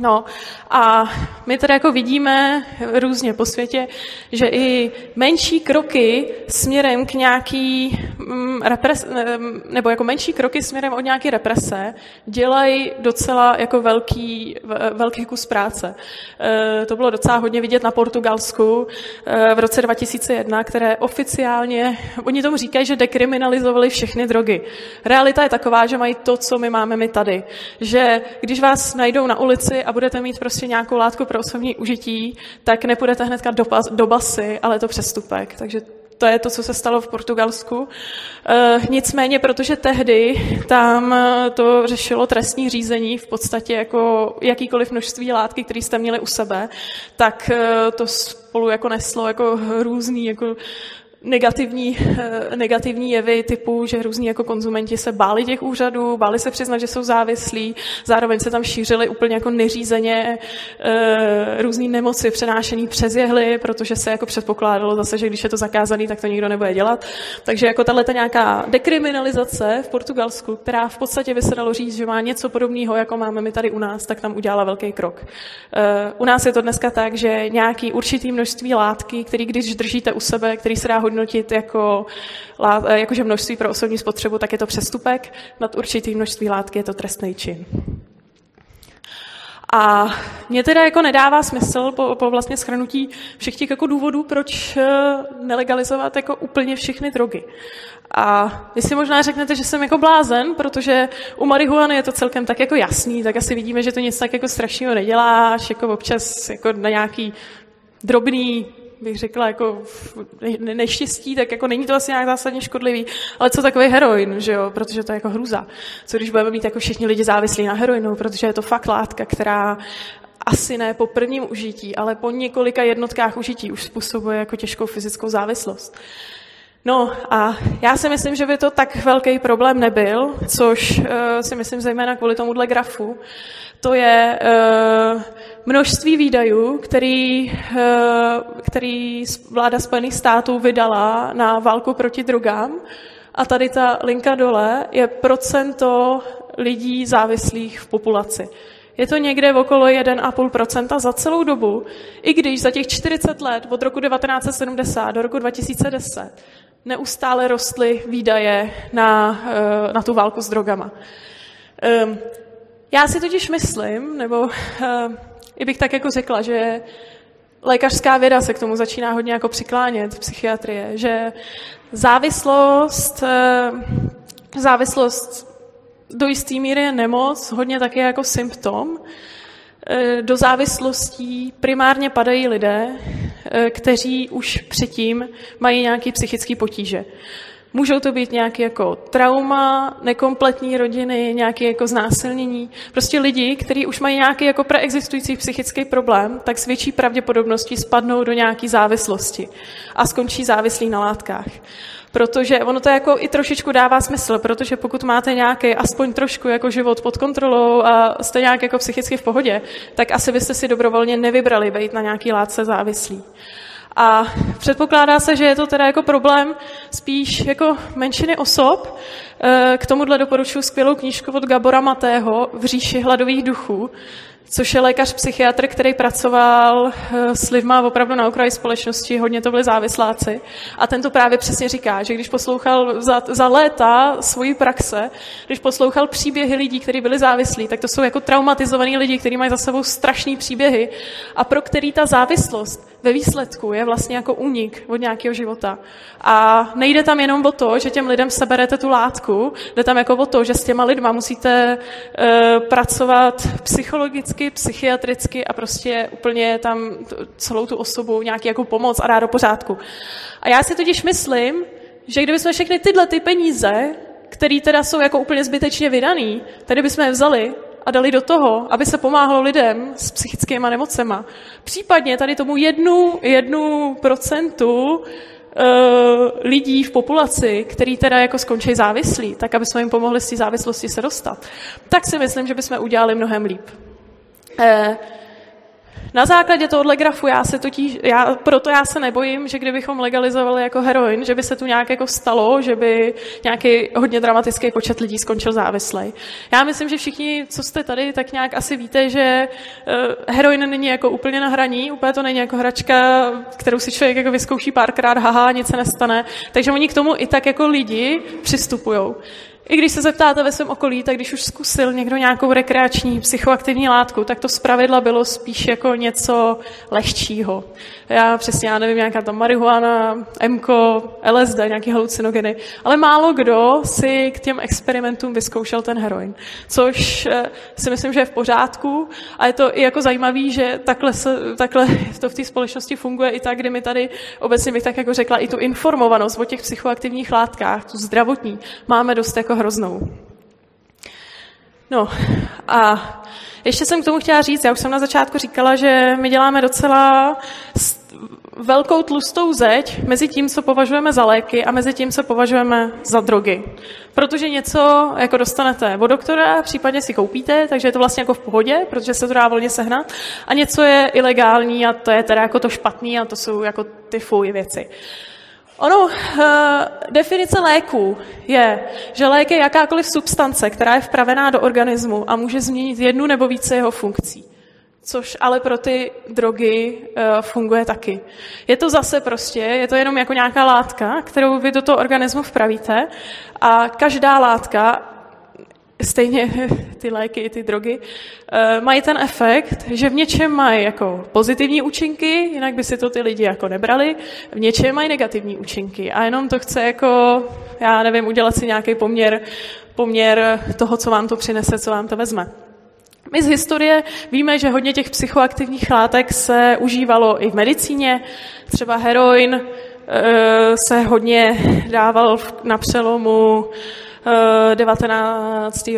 No a my teda jako vidíme různě po světě, že i menší kroky směrem k nějaký represe, nebo jako menší kroky směrem od nějaké represe dělají docela jako velký kus práce. To bylo docela hodně vidět na Portugalsku v roce 2001, které oficiálně, oni tomu říkají, že dekriminalizovali všechny drogy. Realita je taková, že mají to, co my máme my tady. Že když vás najdou na ulici a budete mít prostě nějakou látku pro osobní užití, tak nepůjdete hnedka do basy, ale je to přestupek. Takže to je to, co se stalo v Portugalsku. Nicméně, protože tehdy tam to řešilo trestní řízení, v podstatě jako jakýkoliv množství látky, který jste měli u sebe, tak to spolu jako neslo jako různý jako negativní jevy typu, že různí jako konzumenti se báli těch úřadů, báli se přiznat, že jsou závislí, zároveň se tam šířily úplně jako neřízeně různý nemoci přenášený přes jehly, protože se jako předpokládalo zase, že když je to zakázaný, tak to nikdo nebude dělat. Takže jako tahleta nějaká dekriminalizace v Portugalsku, která v podstatě by se dalo říct, že má něco podobného, jako máme my tady u nás, tak tam udělala velký krok. U nás je to dneska tak, že nějaký určitý množství látky, který když držíte u sebe, který se dá hodnotit jakože množství pro osobní spotřebu, tak je to přestupek, nad určitý množství látky je to trestný čin. A mě teda jako nedává smysl po vlastně shrnutí všech těch jako důvodů, proč nelegalizovat jako úplně všechny drogy. A vy si možná řeknete, že jsem jako blázen, protože u marihuany je to celkem tak jako jasný, tak asi vidíme, že to nic tak jako strašného neděláš, jako občas jako na nějaký drobný, bych řekla, jako neštěstí, tak jako není to asi nějak zásadně škodlivý, ale co takový heroin, že jo, protože to je jako hrůza. Co když budeme mít jako všichni lidi závislí na heroinu, protože je to fakt látka, která asi ne po prvním užití, ale po několika jednotkách užití už způsobuje jako těžkou fyzickou závislost. No a já si myslím, že by to tak velký problém nebyl, což si myslím zejména kvůli tomuhle grafu. To je množství výdajů, který vláda Spojených států vydala na válku proti drogám. A tady ta linka dole je procento lidí závislých v populaci. Je to někde okolo 1,5% za celou dobu, i když za těch 40 let od roku 1970 do roku 2010 neustále rostly výdaje na tu válku s drogama. Já si totiž myslím, nebo i bych tak jako řekla, že lékařská věda se k tomu začíná hodně jako přiklánět, psychiatrie, že závislost do jistý míry je nemoc, hodně taky jako symptom. Do závislostí primárně padají lidé, kteří už předtím mají nějaké psychické potíže. Můžou to být nějaké jako trauma, nekompletní rodiny, nějaké jako znásilnění. Prostě lidi, kteří už mají nějaký jako preexistující psychický problém, tak s větší pravděpodobností spadnou do nějaké závislosti a skončí závislí na látkách. Protože ono to jako i trošičku dává smysl, protože pokud máte nějaký aspoň trošku jako život pod kontrolou a jste nějak jako psychicky v pohodě, tak asi byste si dobrovolně nevybrali být na nějaký látce závislí. A předpokládá se, že je to teda jako problém spíš jako menšiny osob. K tomuhle doporučuji skvělou knížku od Gabora Matého v Říši hladových duchů, což je lékař-psychiatr, který pracoval s lidma opravdu na okraji společnosti, hodně to byli závisláci. A ten to právě přesně říká, že když poslouchal za léta svoji praxe, když poslouchal příběhy lidí, kteří byli závislí, tak to jsou jako traumatizovaní lidi, kteří mají za sebou strašný příběhy a pro který ta závislost ve výsledku je vlastně jako únik od nějakého života. A nejde tam jenom o to, že těm lidem seberete tu látku, jde tam jako o to, že s těma lidma musíte pracovat psychologicky, psychiatricky a prostě úplně tam celou tu osobu nějaký jako pomoc a dá do pořádku. A já si totiž myslím, že kdybychom všechny tyhle ty peníze, které teda jsou jako úplně zbytečně vydaný, tady bychom je vzali a dali do toho, aby se pomáhalo lidem s psychickýma nemocema. Případně tady tomu 1% lidí v populaci, který teda jako skončí závislí, tak aby jsme jim pomohli z té závislosti se dostat. Tak si myslím, že bychom udělali mnohem líp. Na základě tohohle grafu proto já se nebojím, že kdybychom legalizovali jako heroin, že by se tu nějak jako stalo, že by nějaký hodně dramatický počet lidí skončil závislej. Já myslím, že všichni, co jste tady, tak nějak asi víte, že heroin není jako úplně na hraní, úplně to není jako hračka, kterou si člověk jako vyzkouší párkrát, haha, nic se nestane. Takže oni k tomu i tak jako lidi přistupujou. I když se zeptáte ve svém okolí, tak když už zkusil někdo nějakou rekreační psychoaktivní látku, tak to zpravidla bylo spíš jako něco lehčího. Já nevím, nějaká tam marihuana, MKO, LSD, nějaký halucinogeny, ale málo kdo si k těm experimentům vyzkoušel ten heroin, což si myslím, že je v pořádku a je to i jako zajímavý, že takhle to v té společnosti funguje i tak, kdy my tady obecně bych tak jako řekla i tu informovanost o těch psychoaktivních látkách, tu zdravotní, máme dost jako hroznou. No a ještě jsem k tomu chtěla říct, já už jsem na začátku říkala, že my děláme docela velkou tlustou zeď mezi tím, co považujeme za léky a mezi tím, co považujeme za drogy. Protože něco jako dostanete od doktora, případně si koupíte, takže je to vlastně jako v pohodě, protože se to dá volně sehnat. A něco je ilegální a to je teda jako to špatný a to jsou jako ty fuj věci. Ono, definice léku je, že lék je jakákoliv substance, která je vpravená do organismu a může změnit jednu nebo více jeho funkcí. Což ale pro ty drogy funguje taky. Je to zase prostě, je to jenom jako nějaká látka, kterou vy do toho organismu vpravíte a každá látka, stejně ty léky i ty drogy, mají ten efekt, že v něčem mají jako pozitivní účinky, jinak by si to ty lidi jako nebrali, v něčem mají negativní účinky a jenom to chce jako, já nevím, udělat si nějaký poměr toho, co vám to přinese, co vám to vezme. My z historie víme, že hodně těch psychoaktivních látek se užívalo i v medicíně, třeba heroin se hodně dával na přelomu 19.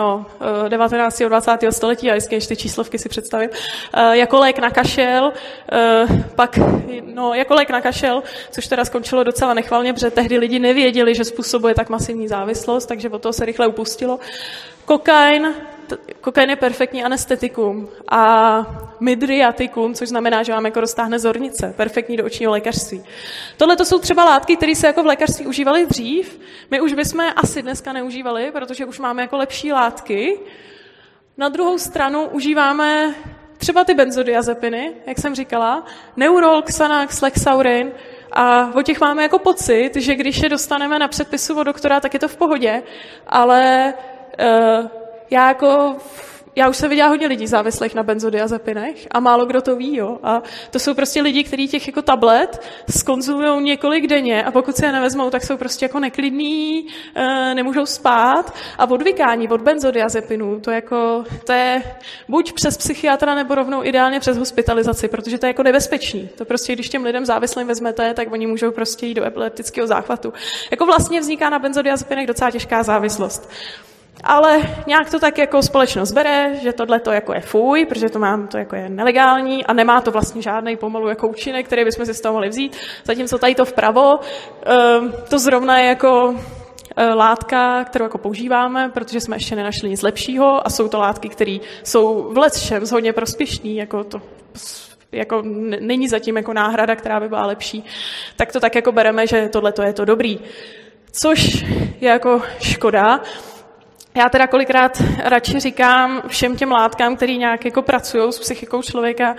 a 20. století, já vždycky ještě ty číslovky si představím, jako lék na kašel, což teda skončilo docela nechvalně, protože tehdy lidi nevěděli, že způsobuje tak masivní závislost, takže od toho se rychle upustilo. Kokain je perfektní anestetikum a midriatikum, což znamená, že vám jako roztáhne zornice, perfektní do očního lékařství. Tohle to jsou třeba látky, které se jako v lékařství užívaly dřív. My už bychom asi dneska neužívali, protože už máme jako lepší látky. Na druhou stranu užíváme třeba ty benzodiazepiny, jak jsem říkala, Neurole, Xanax, Lexaurin, a o těch máme jako pocit, že když je dostaneme na předpisu od doktora, tak je to v pohodě, ale Já už jsem viděla hodně lidí závislých na benzodiazepinech a málo kdo to ví, jo. A to jsou prostě lidi, kteří těch jako tablet skonzumují několik denně a pokud si je nevezmou, tak jsou prostě jako neklidní, nemůžou spát a odvykání od benzodiazepinů, to je buď přes psychiatra nebo rovnou ideálně přes hospitalizaci, protože to je jako nebezpečný. To prostě, když těm lidem závislým vezmete, tak oni můžou prostě jít do epileptického záchvatu. Jako vlastně vzniká na benzodiazepinech docela těžká závislost. Ale nějak to tak jako společnost bere, že tohle to jako je fuj, protože to jako je nelegální a nemá to vlastně žádný pomalu jako účinek, který bychom si z toho mohli vzít. Zatímco tady to vpravo, to zrovna je jako látka, kterou jako používáme, protože jsme ještě nenašli nic lepšího a jsou to látky, které jsou v lecčem hodně prospěšný, jako to jako není zatím jako náhrada, která by byla lepší. Tak to tak jako bereme, že tohle to je to dobrý. Což je jako škoda. Já teda kolikrát radši říkám všem těm látkám, který nějak jako pracují s psychikou člověka,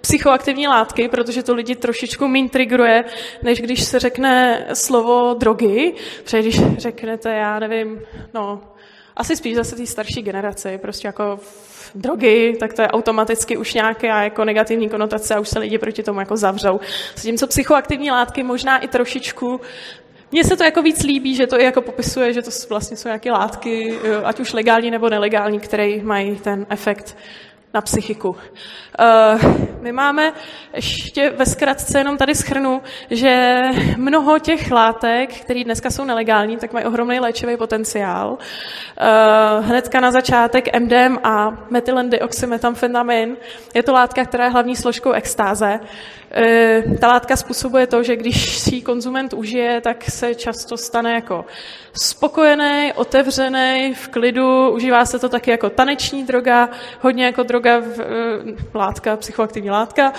psychoaktivní látky, protože to lidi trošičku méně trigruje, než když se řekne slovo drogy, protože když řeknete, já nevím, asi spíš zase té starší generaci, prostě jako drogy, tak to je automaticky už nějaká jako negativní konotace a už se lidi proti tomu jako zavřou. Zatímco psychoaktivní látky možná i trošičku. Mně se to jako víc líbí, že to i jako popisuje, že to vlastně jsou nějaké látky, ať už legální nebo nelegální, které mají ten efekt na psychiku. My máme ještě ve zkratce jenom tady shrnu, že mnoho těch látek, které dneska jsou nelegální, tak mají ohromný léčivý potenciál. Hnedka na začátek MDMA, metylendioxymetamfetamin, je to látka, která je hlavní složkou extáze. Ta látka způsobuje to, že když si konzument užije, tak se často stane jako spokojený, otevřený, v klidu, užívá se to taky jako taneční droga, hodně jako droga droga, látka, psychoaktivní látka,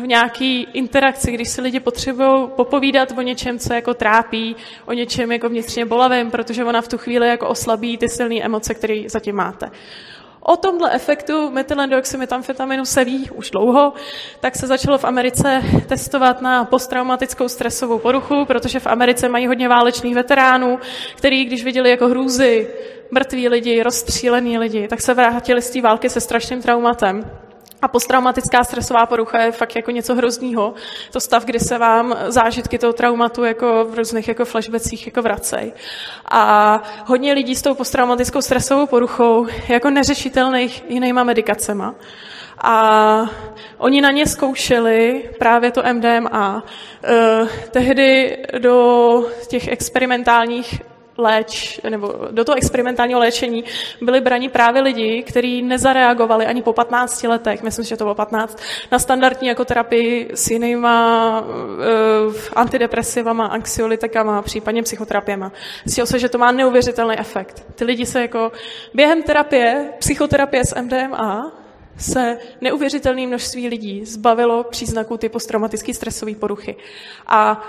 v nějaký interakci, když si lidi potřebují popovídat o něčem, co jako trápí, o něčem jako vnitřně bolavém, protože ona v tu chvíli jako oslabí ty silné emoce, které zatím máte. O tomhle efektu metylendoxymetamfetaminu se ví už dlouho, tak se začalo v Americe testovat na posttraumatickou stresovou poruchu, protože v Americe mají hodně válečných veteránů, který, když viděli jako hrůzy, mrtví lidi, rozstřílený lidi, tak se vrátili z té války se strašným traumatem. A posttraumatická stresová porucha je fakt jako něco hroznýho. To stav, kdy se vám zážitky toho traumatu jako v různých jako flashbackích jako vracejí. A hodně lidí s tou posttraumatickou stresovou poruchou je jako neřešitelných jinýma medikacema. A oni na ně zkoušeli právě to MDMA. Tehdy do těch experimentálních nebo do toho experimentálního léčení byli braní právě lidi, kteří nezareagovali ani po 15 letech, myslím, že to bylo 15, na standardní jako terapii s jinýma antidepresivama, anxiolytikama, případně psychoterapiema. Zjistilo se, že to má neuvěřitelný efekt. Ty lidi se jako během terapie, psychoterapie s MDMA, se neuvěřitelné množství lidí zbavilo příznaků typu posttraumatické stresové poruchy. A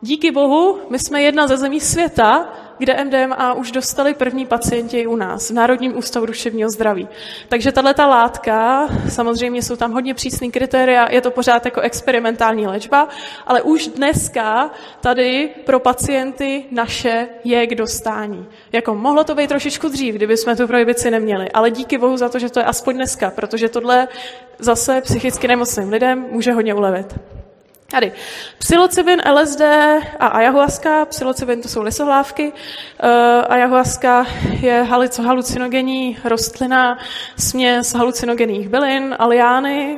díky bohu, my jsme jedna ze zemí světa, kde MDMA už dostali první pacienti u nás, v Národním ústavu duševního zdraví. Takže tato látka, samozřejmě jsou tam hodně přísný kritéria, je to pořád jako experimentální léčba, ale už dneska tady pro pacienty naše je k dostání. Jako mohlo to být trošičku dřív, kdyby jsme tu prohibici neměli, ale díky bohu za to, že to je aspoň dneska, protože tohle zase psychicky nemocným lidem může hodně ulevit. Tady psilocybin, LSD a ayahuasca. Psilocybin to jsou lisohlávky, ayahuasca je halucinogenní rostlina, směs halucinogenních bylin a liány,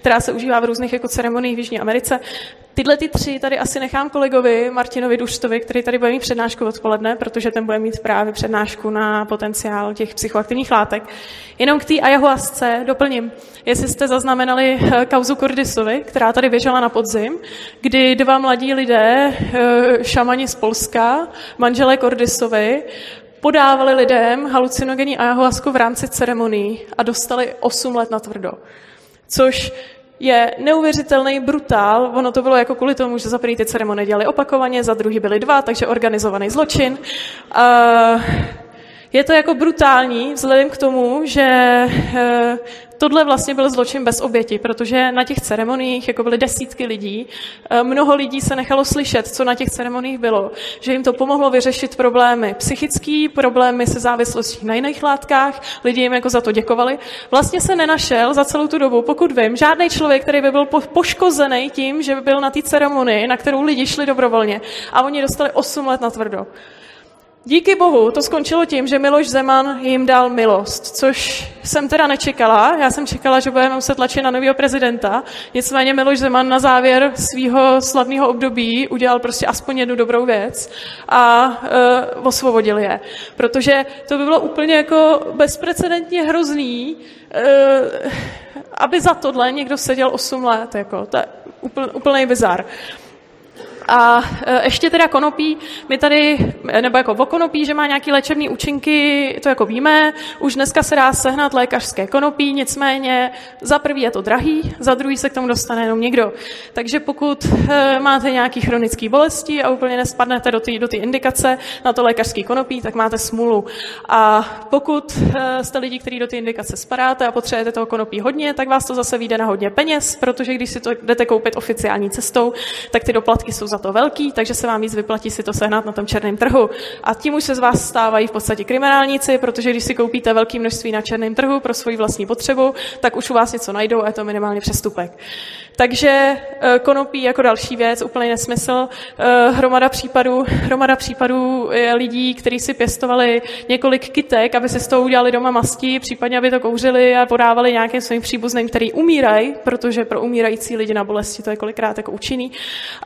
která se užívá v různých jako ceremoniích v Jižní Americe. Tyhle ty tři tady asi nechám kolegovi Martinovi Dustovi, který tady bude mít přednášku odpoledne, protože ten bude mít právě přednášku na potenciál těch psychoaktivních látek. Jenom k té ayahuasce doplním, jestli jste zaznamenali kauzu Kordysovi, která tady běžela na podzim, kdy dva mladí lidé, šamani z Polska, manželé Kordysovi, podávali lidem halucinogenní ayahuasku v rámci ceremonií a dostali 8 let na tvrdo. Což je neuvěřitelný brutál, ono to bylo jako kvůli tomu, že za první ty ceremonie dělali opakovaně, za druhý byly dva, takže organizovaný zločin. Je to jako brutální vzhledem k tomu, že tohle vlastně byl zločin bez oběti, protože na těch ceremoniích jako byly desítky lidí, mnoho lidí se nechalo slyšet, co na těch ceremoniích bylo, že jim to pomohlo vyřešit problémy psychické, problémy se závislostí na jiných látkách, lidi jim jako za to děkovali. Vlastně se nenašel za celou tu dobu, pokud vím, žádný člověk, který by byl poškozený tím, že by byl na té ceremonii, na kterou lidi šli dobrovolně, a oni dostali 8 let na tvrdo. Díky bohu to skončilo tím, že Miloš Zeman jim dal milost, což jsem teda nečekala. Já jsem čekala, že budeme muset tlačit na nového prezidenta. Nicméně Miloš Zeman na závěr svého slavného období udělal prostě aspoň jednu dobrou věc a osvobodil je. Protože to by bylo úplně jako bezprecedentně hrozný, aby za tohle někdo seděl 8 let. Jako. To je úplný bizar. A ještě teda konopí, my tady, nebo jako o konopí, že má nějaké léčebné účinky, to jako víme, už dneska se dá sehnat lékařské konopí, nicméně za prvý je to drahý, za druhý se k tomu dostane jenom někdo. Takže pokud máte nějaké chronické bolesti a úplně nespadnete do ty indikace na to lékařské konopí, tak máte smůlu. A pokud jste lidi, kteří do ty indikace spadáte a potřebujete toho konopí hodně, tak vás to zase vyjde na hodně peněz, protože když si to jdete koupit oficiální cestou, tak ty doplatky jsou za to velký, takže se vám víc vyplatí si to sehnat na tom černém trhu. A tím už se z vás stávají v podstatě kriminálníci, protože když si koupíte velké množství na černém trhu pro svoji vlastní potřebu, tak už u vás něco najdou a je to minimálně přestupek. Takže konopí jako další věc, úplně nesmysl. Hromada případů je lidí, kteří si pěstovali několik kytek, aby si z toho udělali doma masti, případně aby to kouřili a podávali nějakým svým příbuzným, který umírají, protože pro umírající lidi na bolesti to je kolikrát jako účinný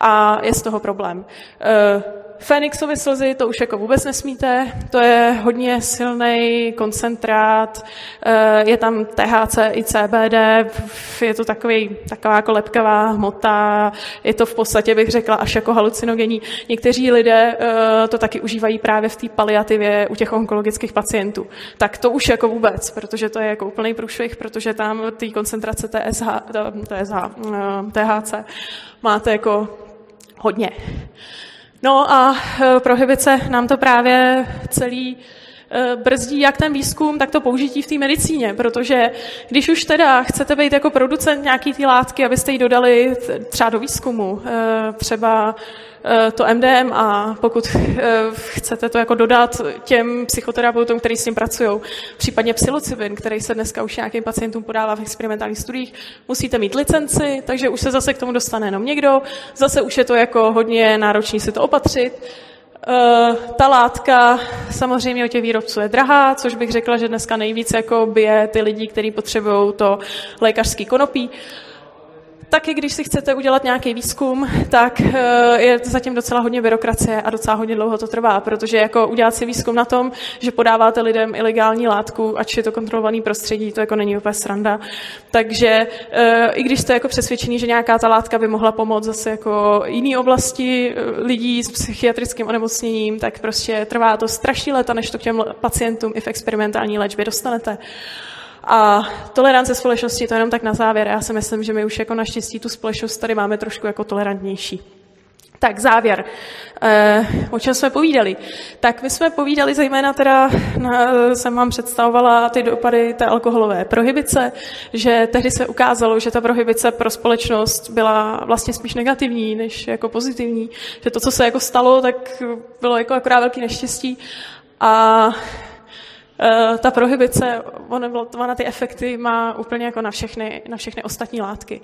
a je z toho problém. Fénixovy slzy, to už jako vůbec nesmíte, to je hodně silný koncentrát, je tam THC i CBD, je to taková jako lepkavá hmota, je to v podstatě, bych řekla, až jako halucinogenní. Někteří lidé to taky užívají právě v té paliativě u těch onkologických pacientů. Tak to už jako vůbec, protože to je jako úplný průšvih, protože tam ty koncentrace THC máte jako hodně. No a prohibice nám to právě celý brzdí jak ten výzkum, tak to použití v té medicíně, protože když už teda chcete být jako producent nějaký ty látky, abyste ji dodali třeba do výzkumu, třeba to MDMA, pokud chcete to jako dodat těm psychoterapeutům, kteří s tím pracují, případně psilocybin, který se dneska už nějakým pacientům podává v experimentálních studiích, musíte mít licenci, takže už se zase k tomu dostane jenom někdo, zase už je to jako hodně náročný si to opatřit. Ta látka samozřejmě od těch výrobců je drahá, což bych řekla, že dneska nejvíc jako bije ty lidi, kteří potřebují to lékařský konopí. Taky když si chcete udělat nějaký výzkum, tak je zatím docela hodně byrokracie a docela hodně dlouho to trvá, protože jako udělat si výzkum na tom, že podáváte lidem ilegální látku, ač je to kontrolovaný prostředí, to jako není úplně sranda. Takže i když jste jako přesvědčení, že nějaká ta látka by mohla pomoct zase jako jiné oblasti lidí s psychiatrickým onemocněním, tak prostě trvá to strašný léta, než to k těm pacientům i v experimentální léčbě dostanete. A tolerance společnosti, to jenom tak na závěr. Já si myslím, že my už jako naštěstí tu společnost tady máme trošku jako tolerantnější. Tak závěr. O čem jsme povídali? Tak my jsme povídali zejména teda, jsem vám představovala ty dopady té alkoholové prohibice, že tehdy se ukázalo, že ta prohibice pro společnost byla vlastně spíš negativní než jako pozitivní. Že to, co se jako stalo, tak bylo jako akorát velký neštěstí. A ta prohibice, ona ty efekty má úplně jako na všechny ostatní látky.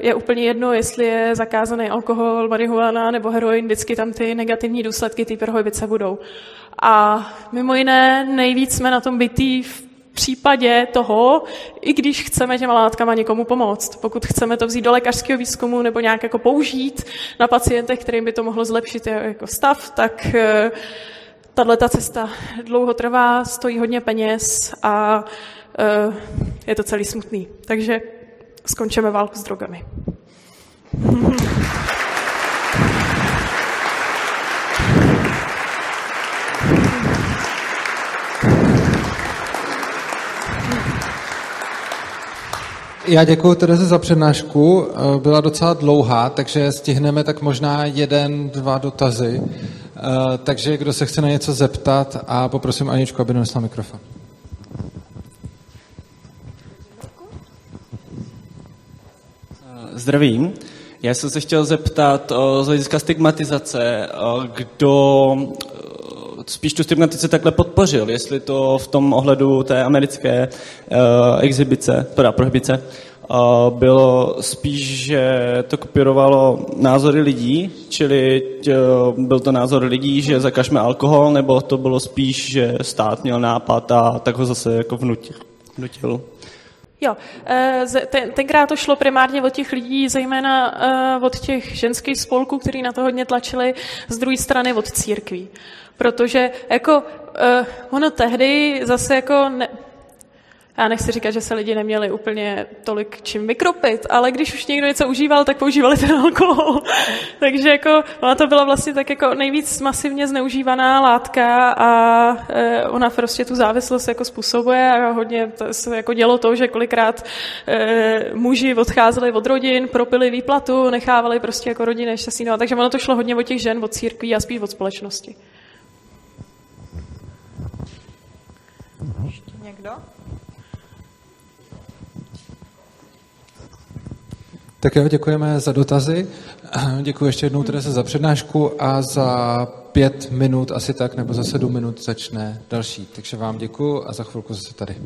Je úplně jedno, jestli je zakázaný alkohol, marihuana nebo heroin, vždycky tam ty negativní důsledky té prohibice budou. A mimo jiné nejvíc jsme na tom bití v případě toho, i když chceme těma látkama někomu pomoct. Pokud chceme to vzít do lékařského výzkumu nebo nějak jako použít na pacientech, kterým by to mohlo zlepšit jako stav, tak tato cesta dlouho trvá, stojí hodně peněz a je to celý smutný. Takže skončíme válku s drogami. Já děkuji Tereze za přednášku. Byla docela dlouhá, takže stihneme tak možná 1-2 dotazy. Takže kdo se chce na něco zeptat, a poprosím Aničku, aby donesla mikrofon. Zdravím. Já jsem se chtěl zeptat z hlediska stigmatizace, kdo spíš tu stigmatizaci takhle podpořil, jestli to v tom ohledu té americké exibice, teda prohibice, bylo spíš, že to kopírovalo názory lidí, čili byl to názor lidí, že zakažme alkohol, nebo to bylo spíš, že stát měl nápad a tak ho zase jako vnutil. Jo, tenkrát to šlo primárně od těch lidí, zejména od těch ženských spolků, kteří na to hodně tlačili, z druhé strany od církví. Protože jako ono tehdy zase jako... Já nechci říkat, že se lidi neměli úplně tolik čím vykropit, ale když už někdo něco užíval, tak používali ten alkohol. Takže jako ona to byla vlastně tak jako nejvíc masivně zneužívaná látka a ona prostě tu závislost jako způsobuje a hodně se jako dělo to, že kolikrát muži odcházeli od rodin, propili výplatu, nechávali prostě jako rodiny šťastný. No, takže ono to šlo hodně od těch žen, od církví a spíš od společnosti. Ještě někdo? Tak jo, děkujeme za dotazy. Děkuji ještě jednou Tereze za přednášku a za 5 minut asi tak, nebo za 7 minut začne další. Takže vám děkuji a za chvilku zase tady.